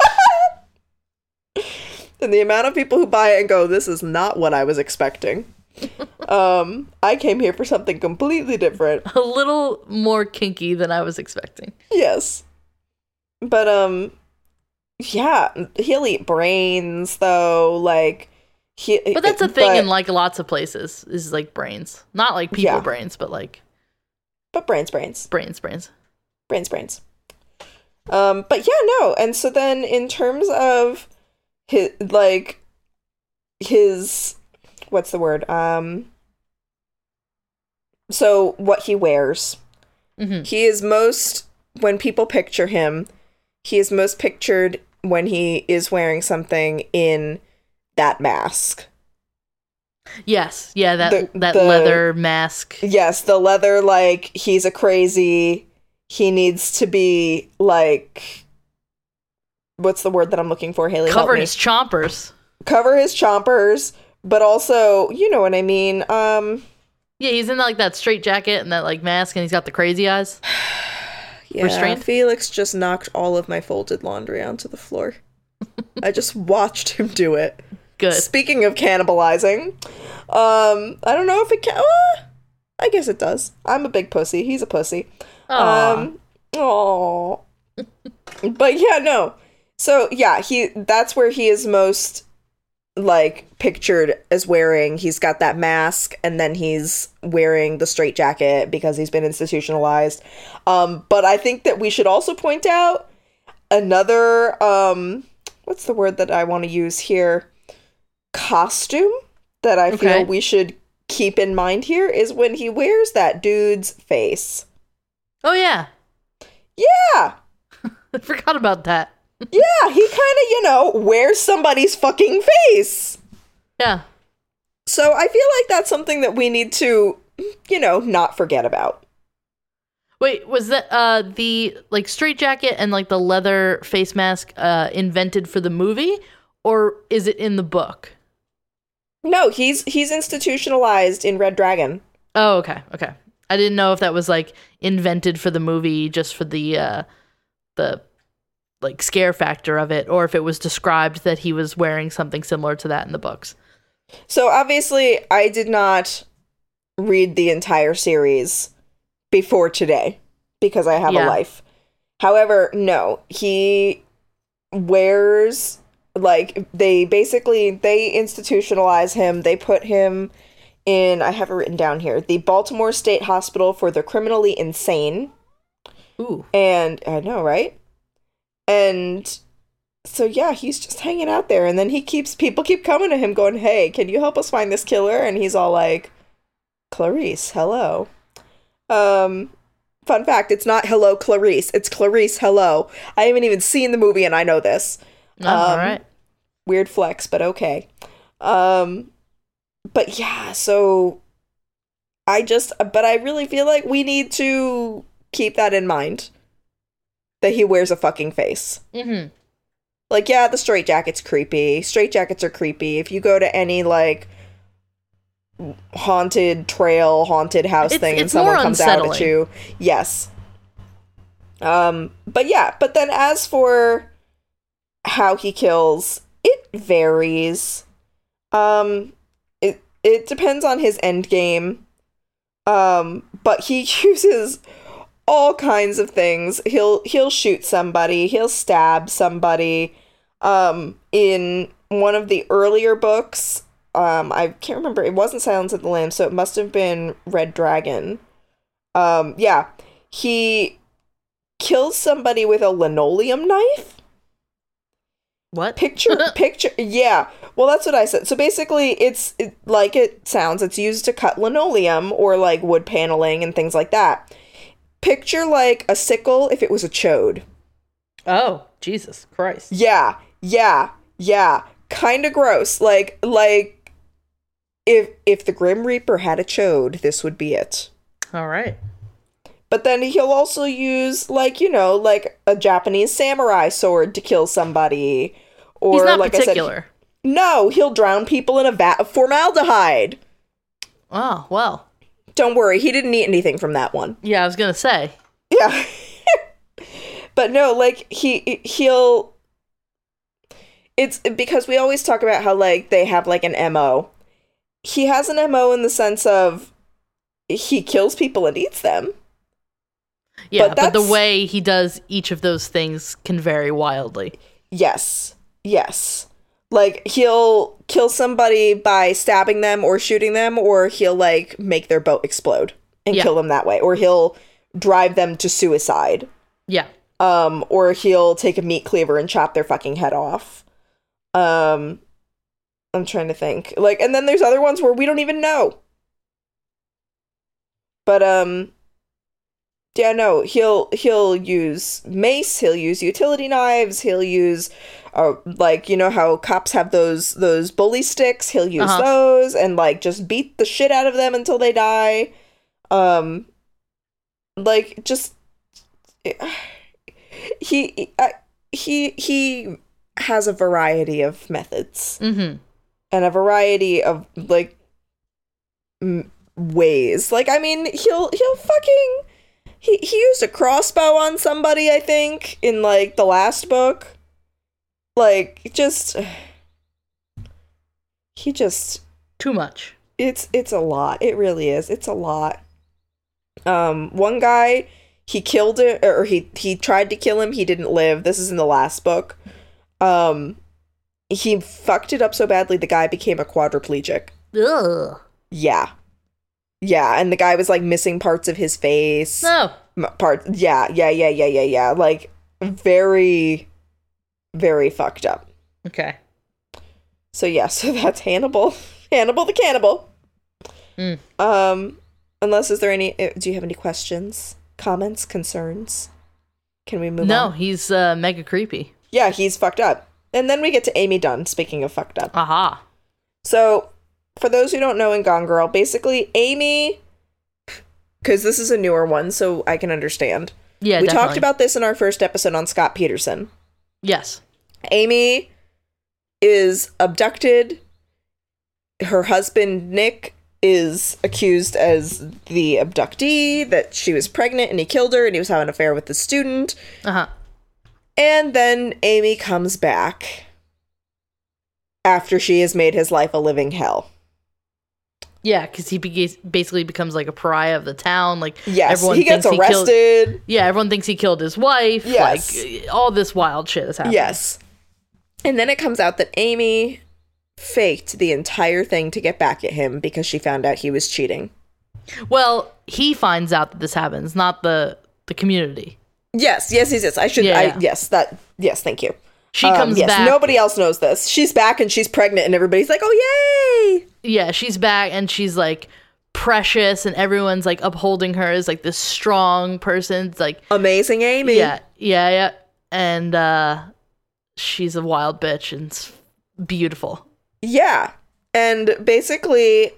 Oh, God! And the amount of people who buy it and go, this is not what I was expecting. um, I came here for something completely different. A little more kinky than I was expecting. Yes. But, um, yeah, he'll eat brains, though, like... He, but that's a thing but, in like lots of places is like brains, not like people yeah. brains, but like, but brains, brains, brains, brains, brains, brains. Um, but yeah, no. And so then in terms of his, like his, what's the word? Um, so what he wears, mm-hmm. he is most, when people picture him, he is most pictured when he is wearing something in that mask. Yes. Yeah, that the, that the, leather mask. Yes, the leather, like, he's a crazy, he needs to be, like, what's the word that I'm looking for, Haley? Cover his chompers. Cover his chompers, but also, you know what I mean, um... Yeah, he's in, like, that straight jacket and that, like, mask, and he's got the crazy eyes. yeah, Restrained. Felix just knocked all of my folded laundry onto the floor. I just watched him do it. Good. Speaking of cannibalizing, um, I don't know if it can. Uh, I guess it does. I'm a big pussy. He's a pussy. Aww. Oh. Um, but yeah, no. So yeah, he. That's where he is most like pictured as wearing. He's got that mask, and then he's wearing the straitjacket because he's been institutionalized. Um, but I think that we should also point out another. Um, What's the word that I want to use here? Costume that I okay. feel we should keep in mind here is when he wears that dude's face. Oh, yeah. Yeah. I forgot about that. yeah, he kind of, you know, wears somebody's fucking face. Yeah. So I feel like that's something that we need to, you know, not forget about. Wait, was that uh, the like straitjacket and like the leather face mask uh, invented for the movie, or is it in the book? No, he's he's institutionalized in Red Dragon. Oh, okay, okay. I didn't know if that was like invented for the movie, just for the uh, the like scare factor of it, or if it was described that he was wearing something similar to that in the books. So obviously, I did not read the entire series before today, because I have yeah. a life. However, no, he wears, like, they basically, they institutionalize him. They put him in, I have it written down here, the Baltimore State Hospital for the Criminally Insane. Ooh. And, I know, right? And so, yeah, he's just hanging out there. And then he keeps, people keep coming to him going, hey, can you help us find this killer? And he's all like, Clarice, hello. Um, fun fact, it's not Hello Clarice, it's Clarice Hello. I haven't even seen the movie and I know this. Oh, um, all right. Weird flex, but okay. Um, but yeah, so I just, but I really feel like we need to keep that in mind. That he wears a fucking face. Mm-hmm. Like, yeah, the straitjacket's creepy. Straitjackets are creepy. If you go to any, like, haunted trail haunted house it's, thing it's and someone comes unsettling. Out at you yes um but yeah but then as for how he kills it varies um it It depends on his end game. Um, but he uses all kinds of things. He'll he'll shoot somebody. He'll stab somebody. Um, in one of the earlier books, um, I can't remember. It wasn't Silence of the Lambs, so it must have been Red Dragon. Um, yeah, he kills somebody with a linoleum knife. What? Picture, picture. Yeah. Well, that's what I said. So basically it's it, like it sounds, it's used to cut linoleum or like wood paneling and things like that. Picture like a sickle if it was a chode. Oh, Jesus Christ. Yeah. Yeah. Yeah. Kind of gross. Like, like if, if the Grim Reaper had a chode, this would be it. All right. But then he'll also use, like, you know, like a Japanese samurai sword to kill somebody. Or, he's not like particular. I said, no, he'll drown people in a vat of formaldehyde. Oh, well. Don't worry, he didn't eat anything from that one. Yeah, I was gonna say. Yeah. But no, like, he, he'll... It's because we always talk about how, like, they have, like, an M O. He has an M O in the sense of he kills people and eats them. Yeah, but, but the way he does each of those things can vary wildly. Yes, yes. Like, he'll kill somebody by stabbing them or shooting them, or he'll, like, make their boat explode and yeah. kill them that way. Or he'll drive them to suicide. Yeah. Um, or he'll take a meat cleaver and chop their fucking head off. Um, I'm trying to think. Like, and then there's other ones where we don't even know. But, um... yeah, no, he'll he'll use mace, he'll use utility knives, he'll use, uh, like, you know how cops have those those bully sticks, he'll use uh-huh. those and, like, just beat the shit out of them until they die. Um, like, just, it, he, uh, he, he has a variety of methods. Mm-hmm. And a variety of, like, m- ways. Like, I mean, he'll he'll fucking... He he used a crossbow on somebody, I think, in, like, the last book. Like, just... He just... Too much. It's it's a lot. It really is. It's a lot. Um, one guy, he killed him, or he, he tried to kill him. He didn't live. This is in the last book. Um, he fucked it up so badly, the guy became a quadriplegic. Ugh. Yeah. Yeah, and the guy was, like, missing parts of his face. No. Parts. Yeah, yeah, yeah, yeah, yeah, yeah. Like, very, very fucked up. Okay. So, yeah, so that's Hannibal. Hannibal the Cannibal. Mm. Um, unless, is there any, do you have any questions, comments, concerns? Can we move no, on? No, he's uh, mega creepy. Yeah, he's fucked up. And then we get to Amy Dunn, speaking of fucked up. Aha. Uh-huh. So... For those who don't know, in Gone Girl, basically Amy, because this is a newer one, so I can understand. Yeah, we definitely. talked about this in our first episode on Scott Peterson. Yes. Amy is abducted. Her husband, Nick, is accused as the abductee, that she was pregnant and he killed her and he was having an affair with the student. Uh-huh. And then Amy comes back after she has made his life a living hell. Yeah, because he be- basically becomes, like, a pariah of the town. Like, yes, everyone he gets thinks arrested. He killed- yeah, everyone thinks he killed his wife. Yes. Like, all this wild shit is happening. Yes. And then it comes out that Amy faked the entire thing to get back at him because she found out he was cheating. Well, he finds out that this happens, not the, the community. Yes, yes, yes, yes. I should, yeah, I, yeah. yes, that, yes, thank you. She comes um, yes, back. Nobody else knows this. She's back and she's pregnant and everybody's like, oh, yay. Yeah, she's back and she's, like, precious and everyone's, like, upholding her as, like, this strong person. It's like amazing Amy. Yeah, yeah, yeah. And uh, she's a wild bitch and it's beautiful. Yeah. And basically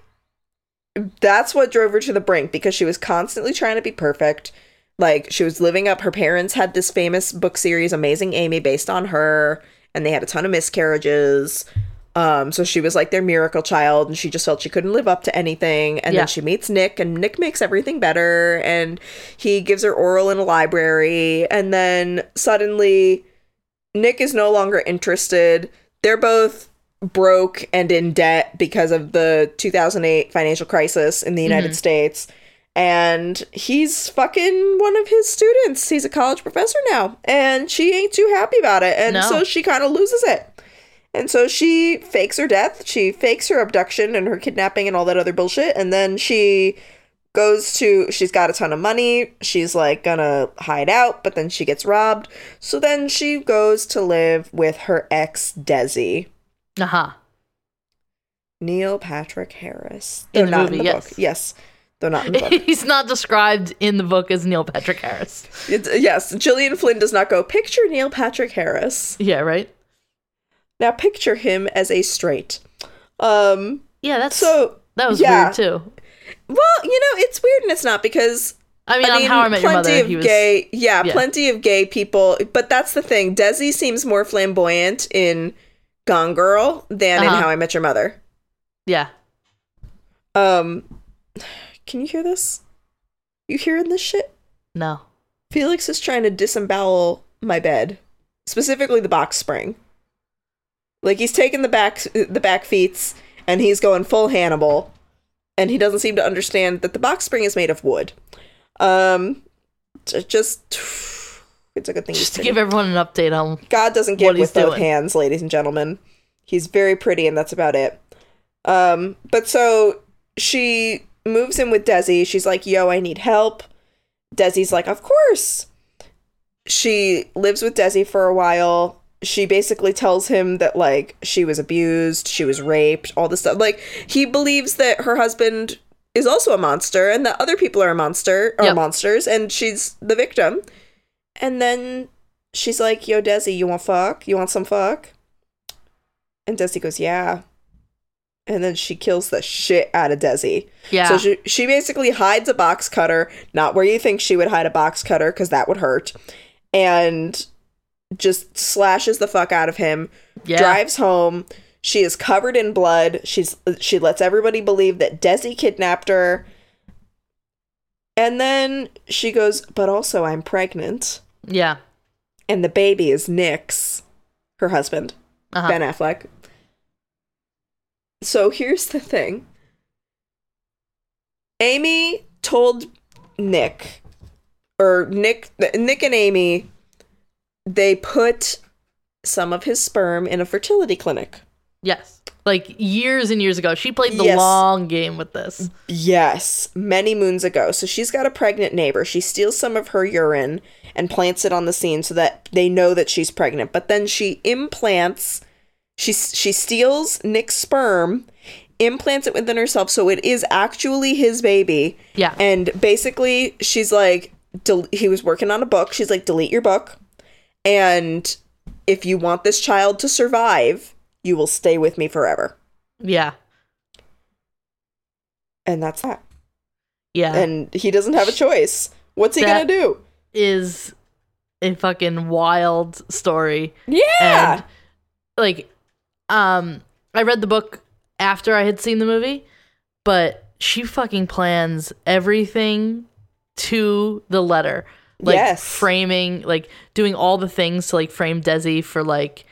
that's what drove her to the brink because she was constantly trying to be perfect. Like, she was living up. Her parents had this famous book series, Amazing Amy, based on her. And they had a ton of miscarriages. Um, so she was, like, their miracle child. And she just felt she couldn't live up to anything. And yeah. then she meets Nick. And Nick makes everything better. And he gives her oral in a library. And then suddenly, Nick is no longer interested. They're both broke and in debt because of the two thousand eight financial crisis in the United mm-hmm. States. And he's fucking one of his students. He's a college professor now. And she ain't too happy about it. And no. so she kind of loses it. And so she fakes her death. She fakes her abduction and her kidnapping and all that other bullshit. And then she goes to, she's got a ton of money. She's like gonna hide out, but then she gets robbed. So then she goes to live with her ex, Desi. Uh-huh. Neil Patrick Harris. They're in the not movie, in the yes. book. Yes. They're not in the book. He's not described in the book as Neil Patrick Harris. It's, yes. Gillian Flynn does not go, picture Neil Patrick Harris. Yeah, right? Now picture him as a straight. Um, yeah, that's so. That was yeah. weird too. Well, you know, it's weird and it's not because I mean, I on mean How I Met Your Mother, he was gay. Yeah, yeah, plenty of gay people. But that's the thing. Desi seems more flamboyant in Gone Girl than uh-huh. in How I Met Your Mother. Yeah. Um, can you hear this? You hearing this shit? No. Felix is trying to disembowel my bed, specifically the box spring. Like, he's taking the back the back feets, and he's going full Hannibal, and he doesn't seem to understand that the box spring is made of wood. Um, just, it's a good thing. Just to give everyone an update on God doesn't get with both hands, ladies and gentlemen. He's very pretty, and that's about it. Um, but so she moves in with Desi. She's like, yo, I need help. Desi's like, of course. She lives with Desi for a while. She basically tells him that, like, she was abused, she was raped, all this stuff. Like, he believes that her husband is also a monster and that other people are a monster or yep. monsters, and she's the victim. And then she's like, yo, Desi, you want fuck? You want some fuck? And Desi goes, yeah. And then she kills the shit out of Desi. Yeah. So she, she basically hides a box cutter, not where you think she would hide a box cutter, because that would hurt. And just slashes the fuck out of him, yeah. drives home. She is covered in blood. She's she lets everybody believe that Desi kidnapped her. And then she goes, but also I'm pregnant. Yeah. And the baby is Nick's, her husband, uh-huh. Ben Affleck. So here's the thing. Amy told Nick, or Nick, Nick and Amy... They put some of his sperm in a fertility clinic. Yes. Like years and years ago. She played the yes. long game with this. Yes. Many moons ago. So she's got a pregnant neighbor. She steals some of her urine and plants it on the scene so that they know that she's pregnant. But then she implants, she, she steals Nick's sperm, implants it within herself. So it is actually his baby. Yeah. And basically she's like, del- he was working on a book. She's like, delete your book. And if you want this child to survive, you will stay with me forever. Yeah. And that's that. Yeah. And he doesn't have a choice. What's he that gonna do? Is a fucking wild story. Yeah. And, like, um, I read the book after I had seen the movie, but she fucking plans everything to the letter. Like yes. framing, like doing all the things to like frame Desi for like,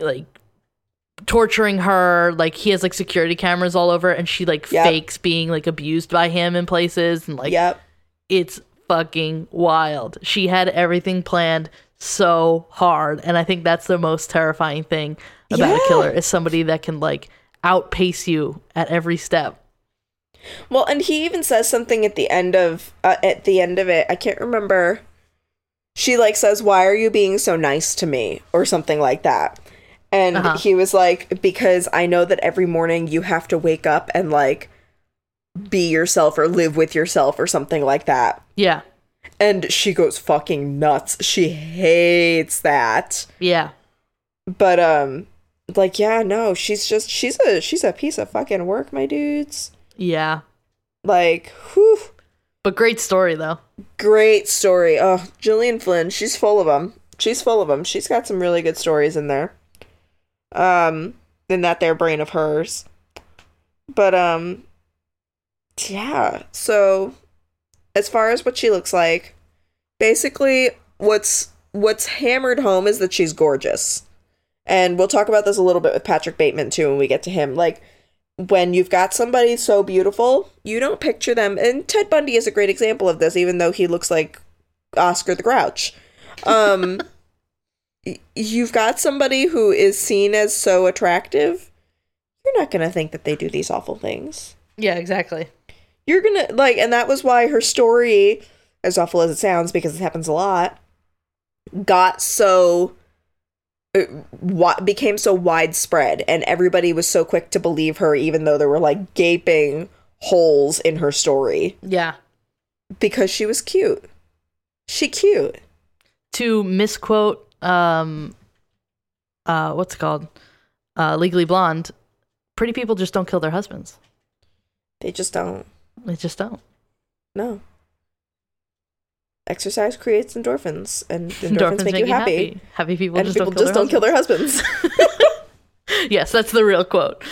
like torturing her. Like he has like security cameras all over, and she like yep. fakes being like abused by him in places, and like yep. it's fucking wild. She had everything planned so hard, and I think that's the most terrifying thing about yeah. a killer is somebody that can like outpace you at every step. Well, and he even says something at the end of uh, at the end of it. I can't remember. She like says, "Why are you being so nice to me?" or something like that. And uh-huh. he was like, "Because I know that every morning you have to wake up and like be yourself or live with yourself or something like that." Yeah. And she goes fucking nuts. She hates that. Yeah. But um like yeah, no, she's just she's a she's a piece of fucking work, my dudes. Yeah. Like, whew. But great story, though. Great story. Oh, Gillian Flynn, she's full of them. She's full of them. She's got some really good stories in there. Um, in that there brain of hers. But, um, yeah. So, as far as what she looks like, basically what's what's hammered home is that she's gorgeous. And we'll talk about this a little bit with Patrick Bateman, too, when we get to him. Like, when you've got somebody so beautiful, you don't picture them. And Ted Bundy is a great example of this, even though he looks like Oscar the Grouch. Um, you've got somebody who is seen as so attractive. You're not going to think that they do these awful things. Yeah, exactly. You're going to, like, and that was why her story, as awful as it sounds, because it happens a lot, got so... It became so widespread, and everybody was so quick to believe her, even though there were like gaping holes in her story. Yeah, because she was cute. She cute. To misquote, um, uh, what's it called? Uh, Legally Blonde. Pretty people just don't kill their husbands. They just don't. They just don't. No. Exercise creates endorphins, and endorphins, endorphins make, make you happy. happy. Happy people and just, people don't, kill just don't kill their husbands. Yes, that's the real quote.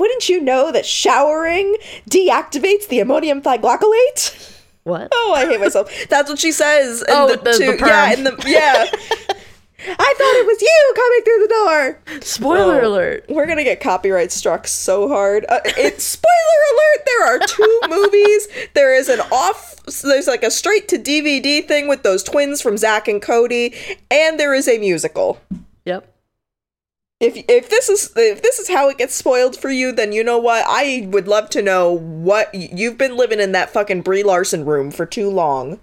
Wouldn't you know that showering deactivates the ammonium thioglycolate? What? Oh, I hate myself. That's what she says. In oh, the, the, two, the perm. Yeah, in the, yeah. I thought it was you coming through the door. Spoiler oh, alert. We're going to get copyright struck so hard. Uh, it, spoiler alert, there are two movies. There is an off, there's like a straight to D V D thing with those twins from Zach and Cody, and there is a musical. Yep. If if this is if this is how it gets spoiled for you, then you know what? I would love to know what you've been living in that fucking Brie Larson room for too long.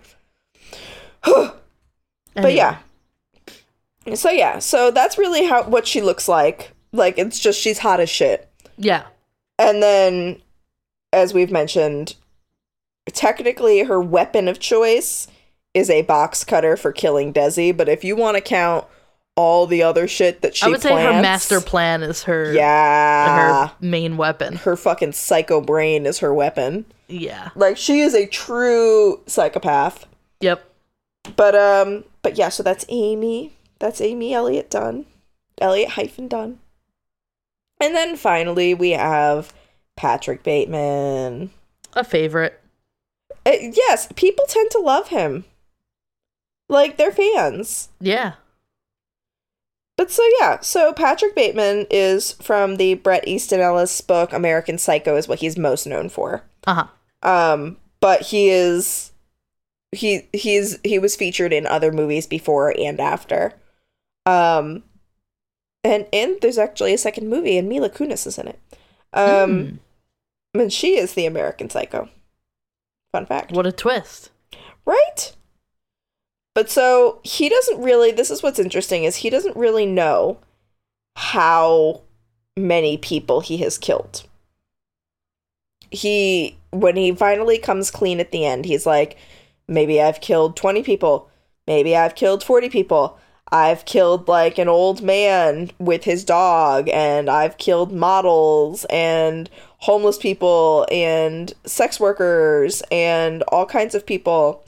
But anyway. yeah. So, yeah, so that's really how what she looks like. Like, it's just she's hot as shit. Yeah. And then, as we've mentioned, technically her weapon of choice is a box cutter for killing Desi. But if you want to count all the other shit that she I would plants, say her master plan is her, yeah. her main weapon. Her fucking psycho brain is her weapon. Yeah. Like, she is a true psychopath. Yep. But, um, but yeah, so that's Amy. That's Amy Elliott Dunn. Elliott hyphen Dunn. And then finally we have Patrick Bateman. A favorite. Uh, yes, people tend to love him. Like, they're fans. Yeah. But so, yeah. So Patrick Bateman is from the Bret Easton Ellis book, American Psycho is what he's most known for. Uh-huh. Um, but he is... He he's he was featured in other movies before and after. Um, and, and there's actually a second movie, and Mila Kunis is in it. Um, mm. And she is the American Psycho. Fun fact. What a twist. Right? But so, he doesn't really, this is what's interesting, is he doesn't really know how many people he has killed. He, when he finally comes clean at the end, he's like, maybe I've killed twenty people. Maybe I've killed forty people. I've killed, like, an old man with his dog, and I've killed models and homeless people and sex workers and all kinds of people.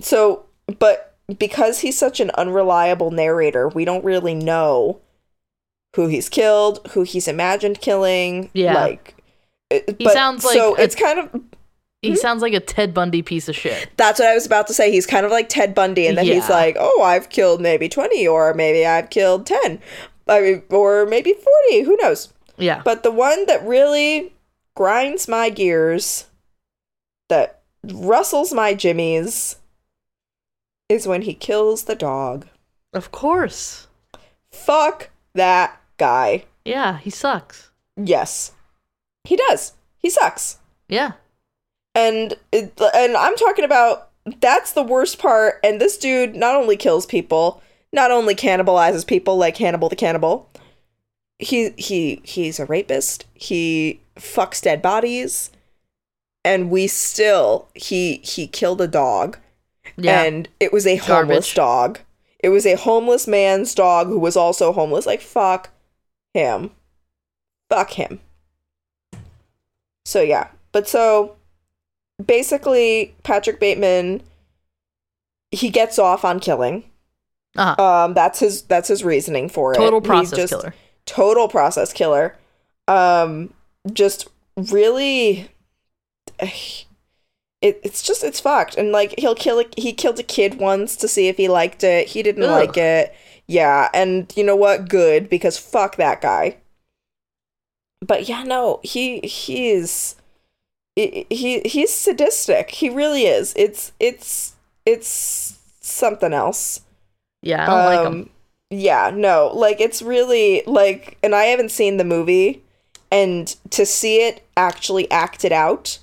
So, but because he's such an unreliable narrator, we don't really know who he's killed, who he's imagined killing. Yeah. Like, it, he but, sounds like... So a- it's kind of... He mm-hmm. sounds like a Ted Bundy piece of shit. That's what I was about to say. He's kind of like Ted Bundy, and then yeah. he's like, oh, I've killed maybe twenty, or maybe I've killed ten, I mean, or maybe forty. Who knows? Yeah. But the one that really grinds my gears, that rustles my jimmies, is when he kills the dog. Of course. Fuck that guy. Yeah, he sucks. Yes. He does. He sucks. Yeah. And it, and I'm talking about, that's the worst part. And this dude not only kills people, not only cannibalizes people like Hannibal the Cannibal. He he he's a rapist. He fucks dead bodies. And we still he he killed a dog. Yeah. And it was a homeless Garbage. dog. It was a homeless man's dog who was also homeless. Like, fuck him. Fuck him. So yeah. But so basically, Patrick Bateman, he gets off on killing. Uh-huh. Um, that's his that's his reasoning for it. Total process just, killer. Total process killer. Um, just really, it, it's just it's fucked. And like he'll kill a, he killed a kid once to see if he liked it. He didn't Ugh. like it. Yeah, and you know what? Good, because fuck that guy. But yeah, no, he he is he he's sadistic. He really is. It's it's it's something else. Yeah, I don't um, like him. Yeah, no, like it's really like, and I haven't seen the movie, and to see it actually acted out,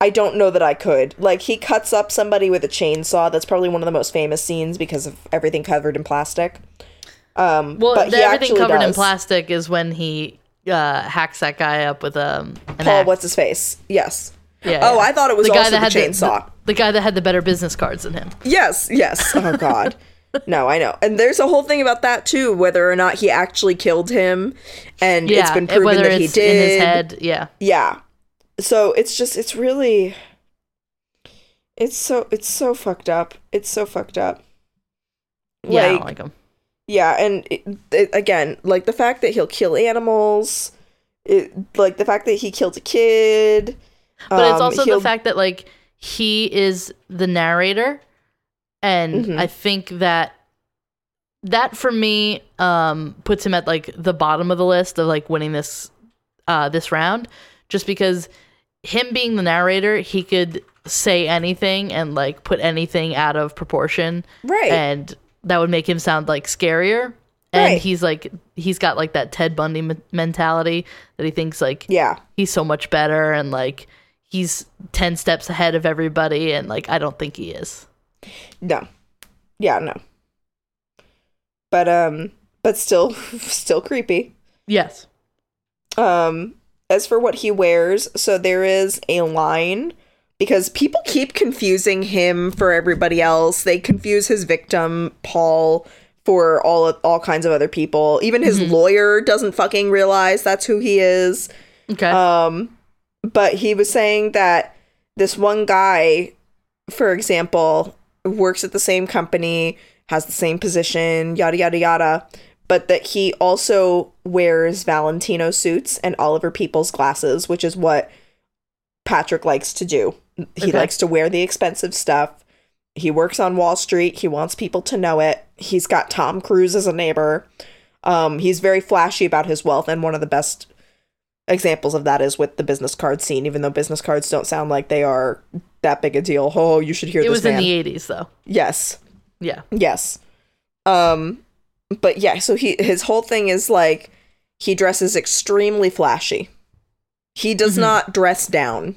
I don't know that I could. Like, he cuts up somebody with a chainsaw. That's probably one of the most famous scenes because of everything covered in plastic. Um, well, but the, everything covered does. in plastic is when he uh, hacks that guy up with um, an Paul, axe. what's his face? Yes. Yeah, oh, yeah. I thought it was the guy also that had the chainsaw. The, the guy that had the better business cards than him. Yes, yes. Oh, God. No, I know. And there's a whole thing about that, too, whether or not he actually killed him. And yeah, it's been proven whether that it's he did. in his head. Yeah. Yeah. So it's just, it's really, it's so, it's so fucked up. It's so fucked up. Like, yeah, I don't like him. Yeah, and it, it, again, like the fact that he'll kill animals, it, like the fact that he killed a kid. But um, it's also he'll... the fact that, like, he is the narrator. And mm-hmm. I think that that for me um, puts him at like the bottom of the list of like winning this uh, this round. Just because him being the narrator, he could say anything and like put anything out of proportion. Right. And that would make him sound like scarier. And right. he's like, he's got like that Ted Bundy m- mentality that he thinks like, yeah, he's so much better. And like, he's ten steps ahead of everybody. And like, I don't think he is. No. Yeah, no. But, um, but still, still creepy. Yes. Um, As for what he wears, so there is a line, because people keep confusing him for everybody else. They confuse his victim, Paul, for all all kinds of other people. Even his mm-hmm. lawyer doesn't fucking realize that's who he is. Okay. Um, but he was saying that this one guy, for example, works at the same company, has the same position, yada, yada, yada. But that he also wears Valentino suits and Oliver Peoples glasses, which is what Patrick likes to do. He okay. likes to wear the expensive stuff. He works on Wall Street. He wants people to know it. He's got Tom Cruise as a neighbor. Um, he's very flashy about his wealth. And one of the best examples of that is with the business card scene, even though business cards don't sound like they are that big a deal. Oh, you should hear it this It was man. in the eighties, though. Yes. Yeah. Yes. Um... But yeah, so he his whole thing is like he dresses extremely flashy. He does mm-hmm. not dress down.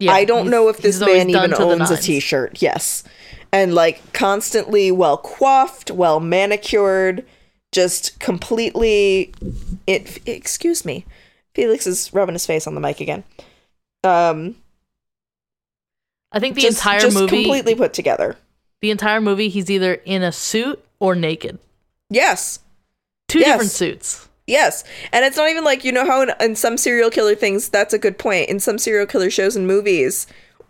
Yeah, I don't know if this man even owns a t-shirt. Yes. And like constantly well coiffed, well manicured, just completely it excuse me. Felix is rubbing his face on the mic again. Um I think the just, entire just movie completely put together. The entire movie he's either in a suit or naked. Yes. Two yes. different suits. Yes. And it's not even like, you know how in, in some serial killer things, that's a good point. In some serial killer shows and movies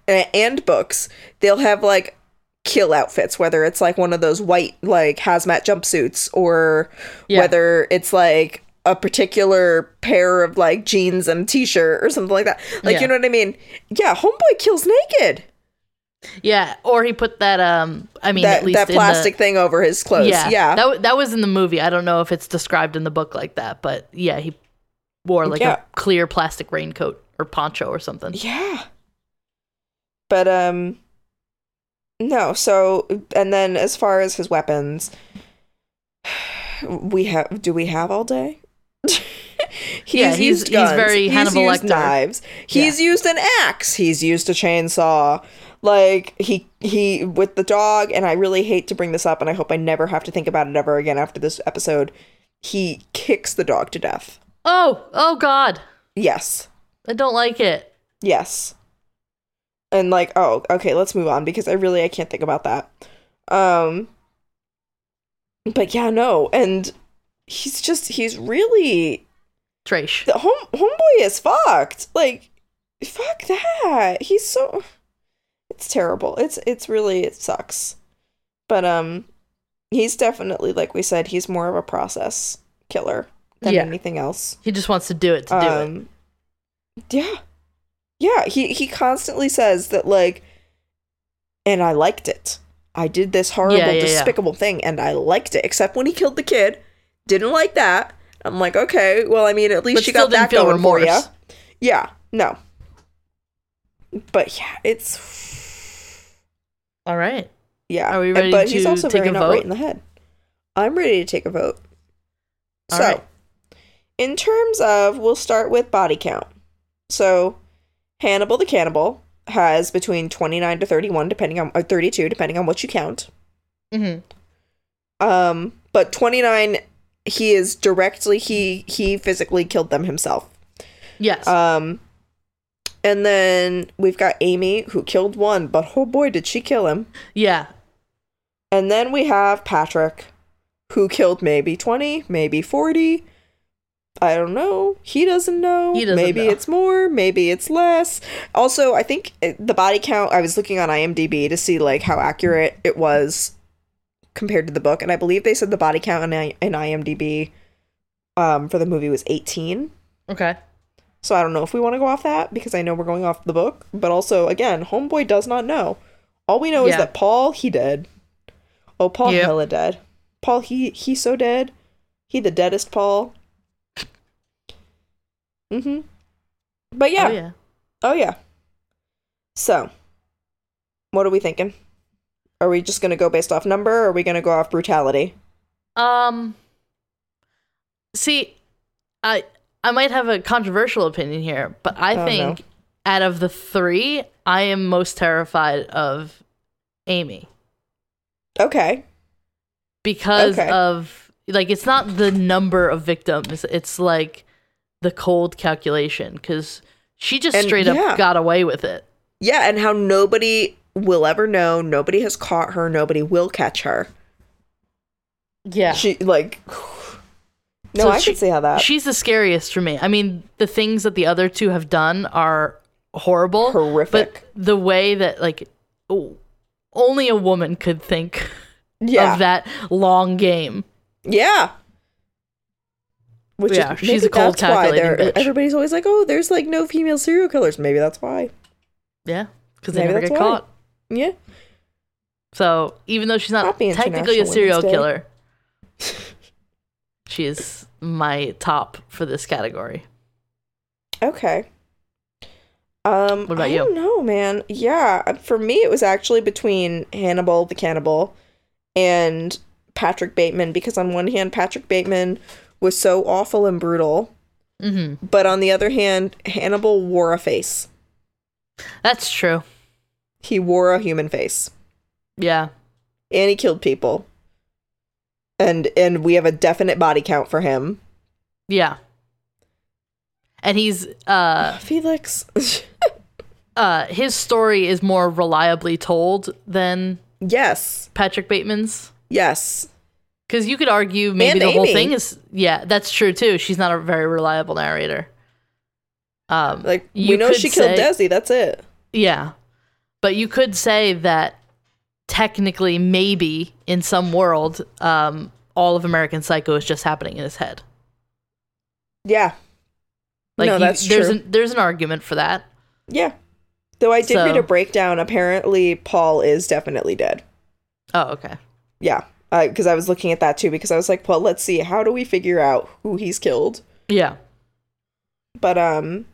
uh, and books, they'll have like kill outfits, whether it's like one of those white like hazmat jumpsuits or yeah. whether it's like a particular pair of like jeans and t-shirt or something like that. Like, yeah. you know what I mean? Yeah. Homeboy kills naked. Yeah, or he put that, um, I mean, that, at least that plastic in the, thing over his clothes. Yeah, yeah. That, that was in the movie. I don't know if it's described in the book like that, but yeah, he wore like yeah. a clear plastic raincoat or poncho or something. Yeah. But, um, no, so, and then as far as his weapons, we have, do we have all day? He's yeah, he's, used guns. He's very Hannibal Lecter. He's used knives. He's yeah. used an axe. He's used a chainsaw. Like, he, he, with the dog, and I really hate to bring this up, and I hope I never have to think about it ever again after this episode, he kicks the dog to death. Oh, oh God. Yes. I don't like it. Yes. And like, oh, okay, let's move on, because I really, I can't think about that. Um, but yeah, no, and he's just, he's really... Trash. The home, homeboy is fucked. Like, fuck that. He's so... It's terrible. It's it's really it sucks, but um, he's definitely, like we said, he's more of a process killer than yeah. anything else. He just wants to do it to um, do it. Yeah, yeah. He he constantly says that, like, and I liked it. I did this horrible, yeah, yeah, despicable yeah. thing, and I liked it, except when he killed the kid. Didn't like that. I'm like, okay, well, I mean, at least but you got that going for you. Yeah, no. But yeah, it's... All right. Yeah. Are we ready but to he's also take very a vote? Right in the head. I'm ready to take a vote. All so, right. In terms of, we'll start with body count. So, Hannibal the Cannibal has between twenty-nine to thirty-one, depending on, or thirty-two, depending on what you count. Mm-hmm. Um, but twenty-nine, he is directly, he, he physically killed them himself. Yes. Um, and then we've got Amy, who killed one, but oh boy, did she kill him. Yeah. And then we have Patrick, who killed maybe twenty, maybe forty. I don't know. He doesn't know. He doesn't maybe know. It's more. Maybe it's less. Also, I think the body count, I was looking on I M D B to see like how accurate it was compared to the book. And I believe they said the body count in, I- in IMDb um, for the movie was eighteen. Okay. So I don't know if we want to go off that because I know we're going off the book. But also, again, homeboy does not know. All we know yeah. is that Paul, he dead. Oh, Paul yep. hella dead. Paul, he he so dead. He the deadest Paul. Mm-hmm. But yeah. Oh, yeah. Oh, yeah. So, what are we thinking? Are we just going to go based off number, or are we going to go off brutality? Um, see, I I might have a controversial opinion here, but I oh, think no. out of the three, I am most terrified of Amy. Okay. Because okay. of, like, it's not the number of victims, it's like... the cold calculation, because she just and, straight up yeah. got away with it. Yeah, and how nobody will ever know, nobody has caught her, nobody will catch her. Yeah. She, like... No, so I she, can see how that... She's the scariest for me. I mean, the things that the other two have done are horrible. Horrific. But the way that, like, ooh, only a woman could think yeah. of that long game. Yeah. Which yeah, is, she's a cold calculating bitch. Everybody's always like, "Oh, there's like no female serial killers." Maybe that's why. Yeah, because they never get why. caught. Yeah. So even though she's not technically a serial killer, she is my top for this category. Okay. Um, what about I you? I don't know, man. Yeah, for me, it was actually between Hannibal the Cannibal and Patrick Bateman, because on one hand, Patrick Bateman was so awful and brutal, mm-hmm. but on the other hand, Hannibal wore a face. That's true. He wore a human face. Yeah. And he killed people. And and we have a definite body count for him. Yeah. And he's uh Felix. uh his story is more reliably told than yes. Patrick Bateman's. Yes. Because you could argue maybe and the Amy. whole thing is... Yeah, that's true, too. She's not a very reliable narrator. Um, like, we know she killed say, Desi, that's it. Yeah. But you could say that technically, maybe, in some world, um, all of American Psycho is just happening in his head. Yeah. Like, no, you, that's there's true. An, there's an argument for that. Yeah. Though I did so, read a breakdown. Apparently, Paul is definitely dead. Oh, okay. Yeah. Because uh, I was looking at that, too, because I was like, well, let's see. How do we figure out who he's killed? Yeah. But, um,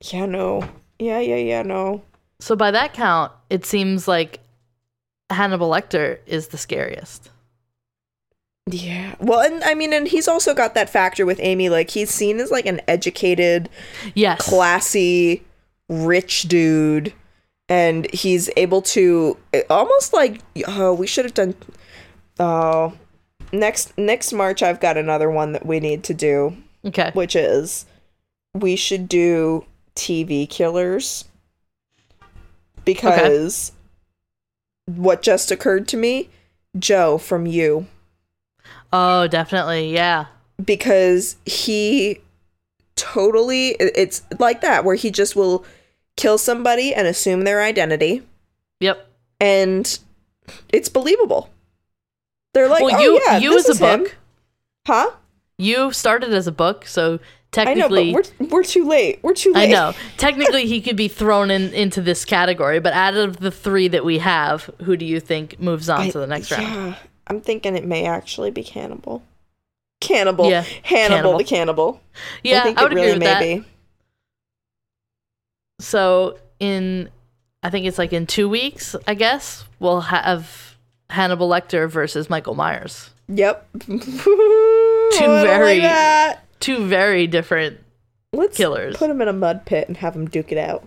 yeah, no. Yeah, yeah, yeah, no. So by that count, it seems like Hannibal Lecter is the scariest. Yeah. Well, and I mean, and he's also got that factor with Amy. Like, he's seen as, like, an educated, yes. classy, rich dude. And he's able to almost like, oh, we should have done... Oh, next next March, I've got another one that we need to do. Okay. Which is, we should do T V killers. Because okay. what just occurred to me, Joe from You. Oh, definitely. Yeah. Because he totally, it's like that, where he just will kill somebody and assume their identity. Yep. And it's believable. They're like, well, oh, you, yeah, you this as a book, him. Huh? You started as a book, so technically... I know, but we're, we're too late. We're too late. I know. Technically, he could be thrown in, into this category, but out of the three that we have, who do you think moves on I, to the next yeah, round? I'm thinking it may actually be Cannibal. Cannibal. Yeah, Hannibal the Cannibal. Yeah, I, think I would it really agree with may that. Be. So in... I think it's like in two weeks, I guess, we'll have Hannibal Lecter versus Michael Myers. Yep. Ooh, two very like two very different Let's killers. Let's put him in a mud pit and have him duke it out.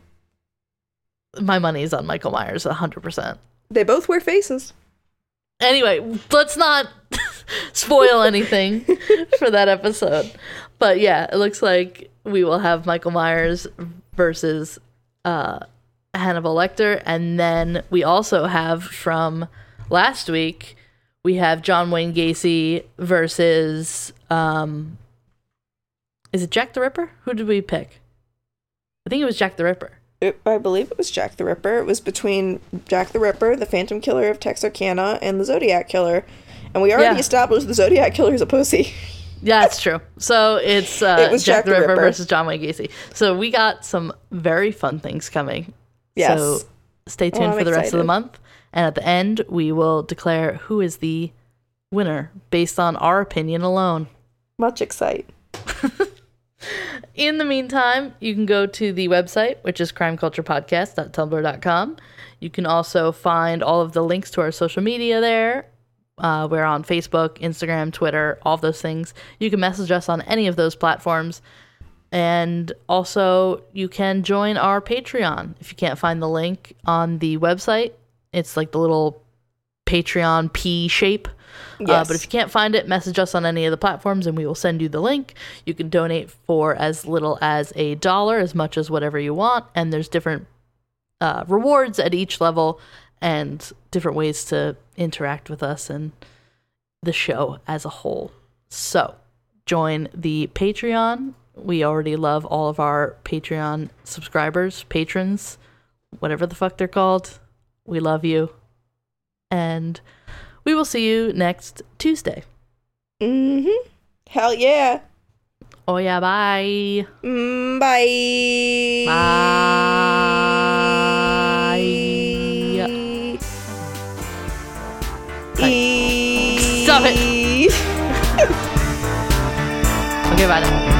My money's on Michael Myers, one hundred percent. They both wear faces. Anyway, let's not spoil anything for that episode. But yeah, it looks like we will have Michael Myers versus... uh Hannibal Lecter, and then we also have from last week we have John Wayne Gacy versus um is it Jack the Ripper? Who did we pick? I think it was Jack the Ripper. It, I believe it was Jack the Ripper. It was between Jack the Ripper, the Phantom Killer of Texarkana, and the Zodiac Killer, and we already yeah. established the Zodiac Killer is a pussy. Yeah, that's true. So it's uh it was Jack, Jack the, the Ripper, Ripper versus John Wayne Gacy. So we got some very fun things coming. Yes. So stay tuned well, for the excited. rest of the month. And at the end, we will declare who is the winner based on our opinion alone. Much excite. In the meantime, you can go to the website, which is crime culture podcast dot tumblr dot com. You can also find all of the links to our social media there. Uh, we're on Facebook, Instagram, Twitter, all of those things. You can message us on any of those platforms. And also, you can join our Patreon. If you can't find the link on the website, it's like the little Patreon P shape. Yes. Uh, but if you can't find it, message us on any of the platforms and we will send you the link. You can donate for as little as a dollar, as much as whatever you want. And there's different uh, rewards at each level and different ways to interact with us and the show as a whole. So join the Patreon. We already love all of our Patreon subscribers, patrons, whatever the fuck they're called. We love you. And we will see you next Tuesday. Mm-hmm. Hell yeah. Oh yeah, bye. Mm, bye. Bye. E- bye. Stop it. Okay, bye now.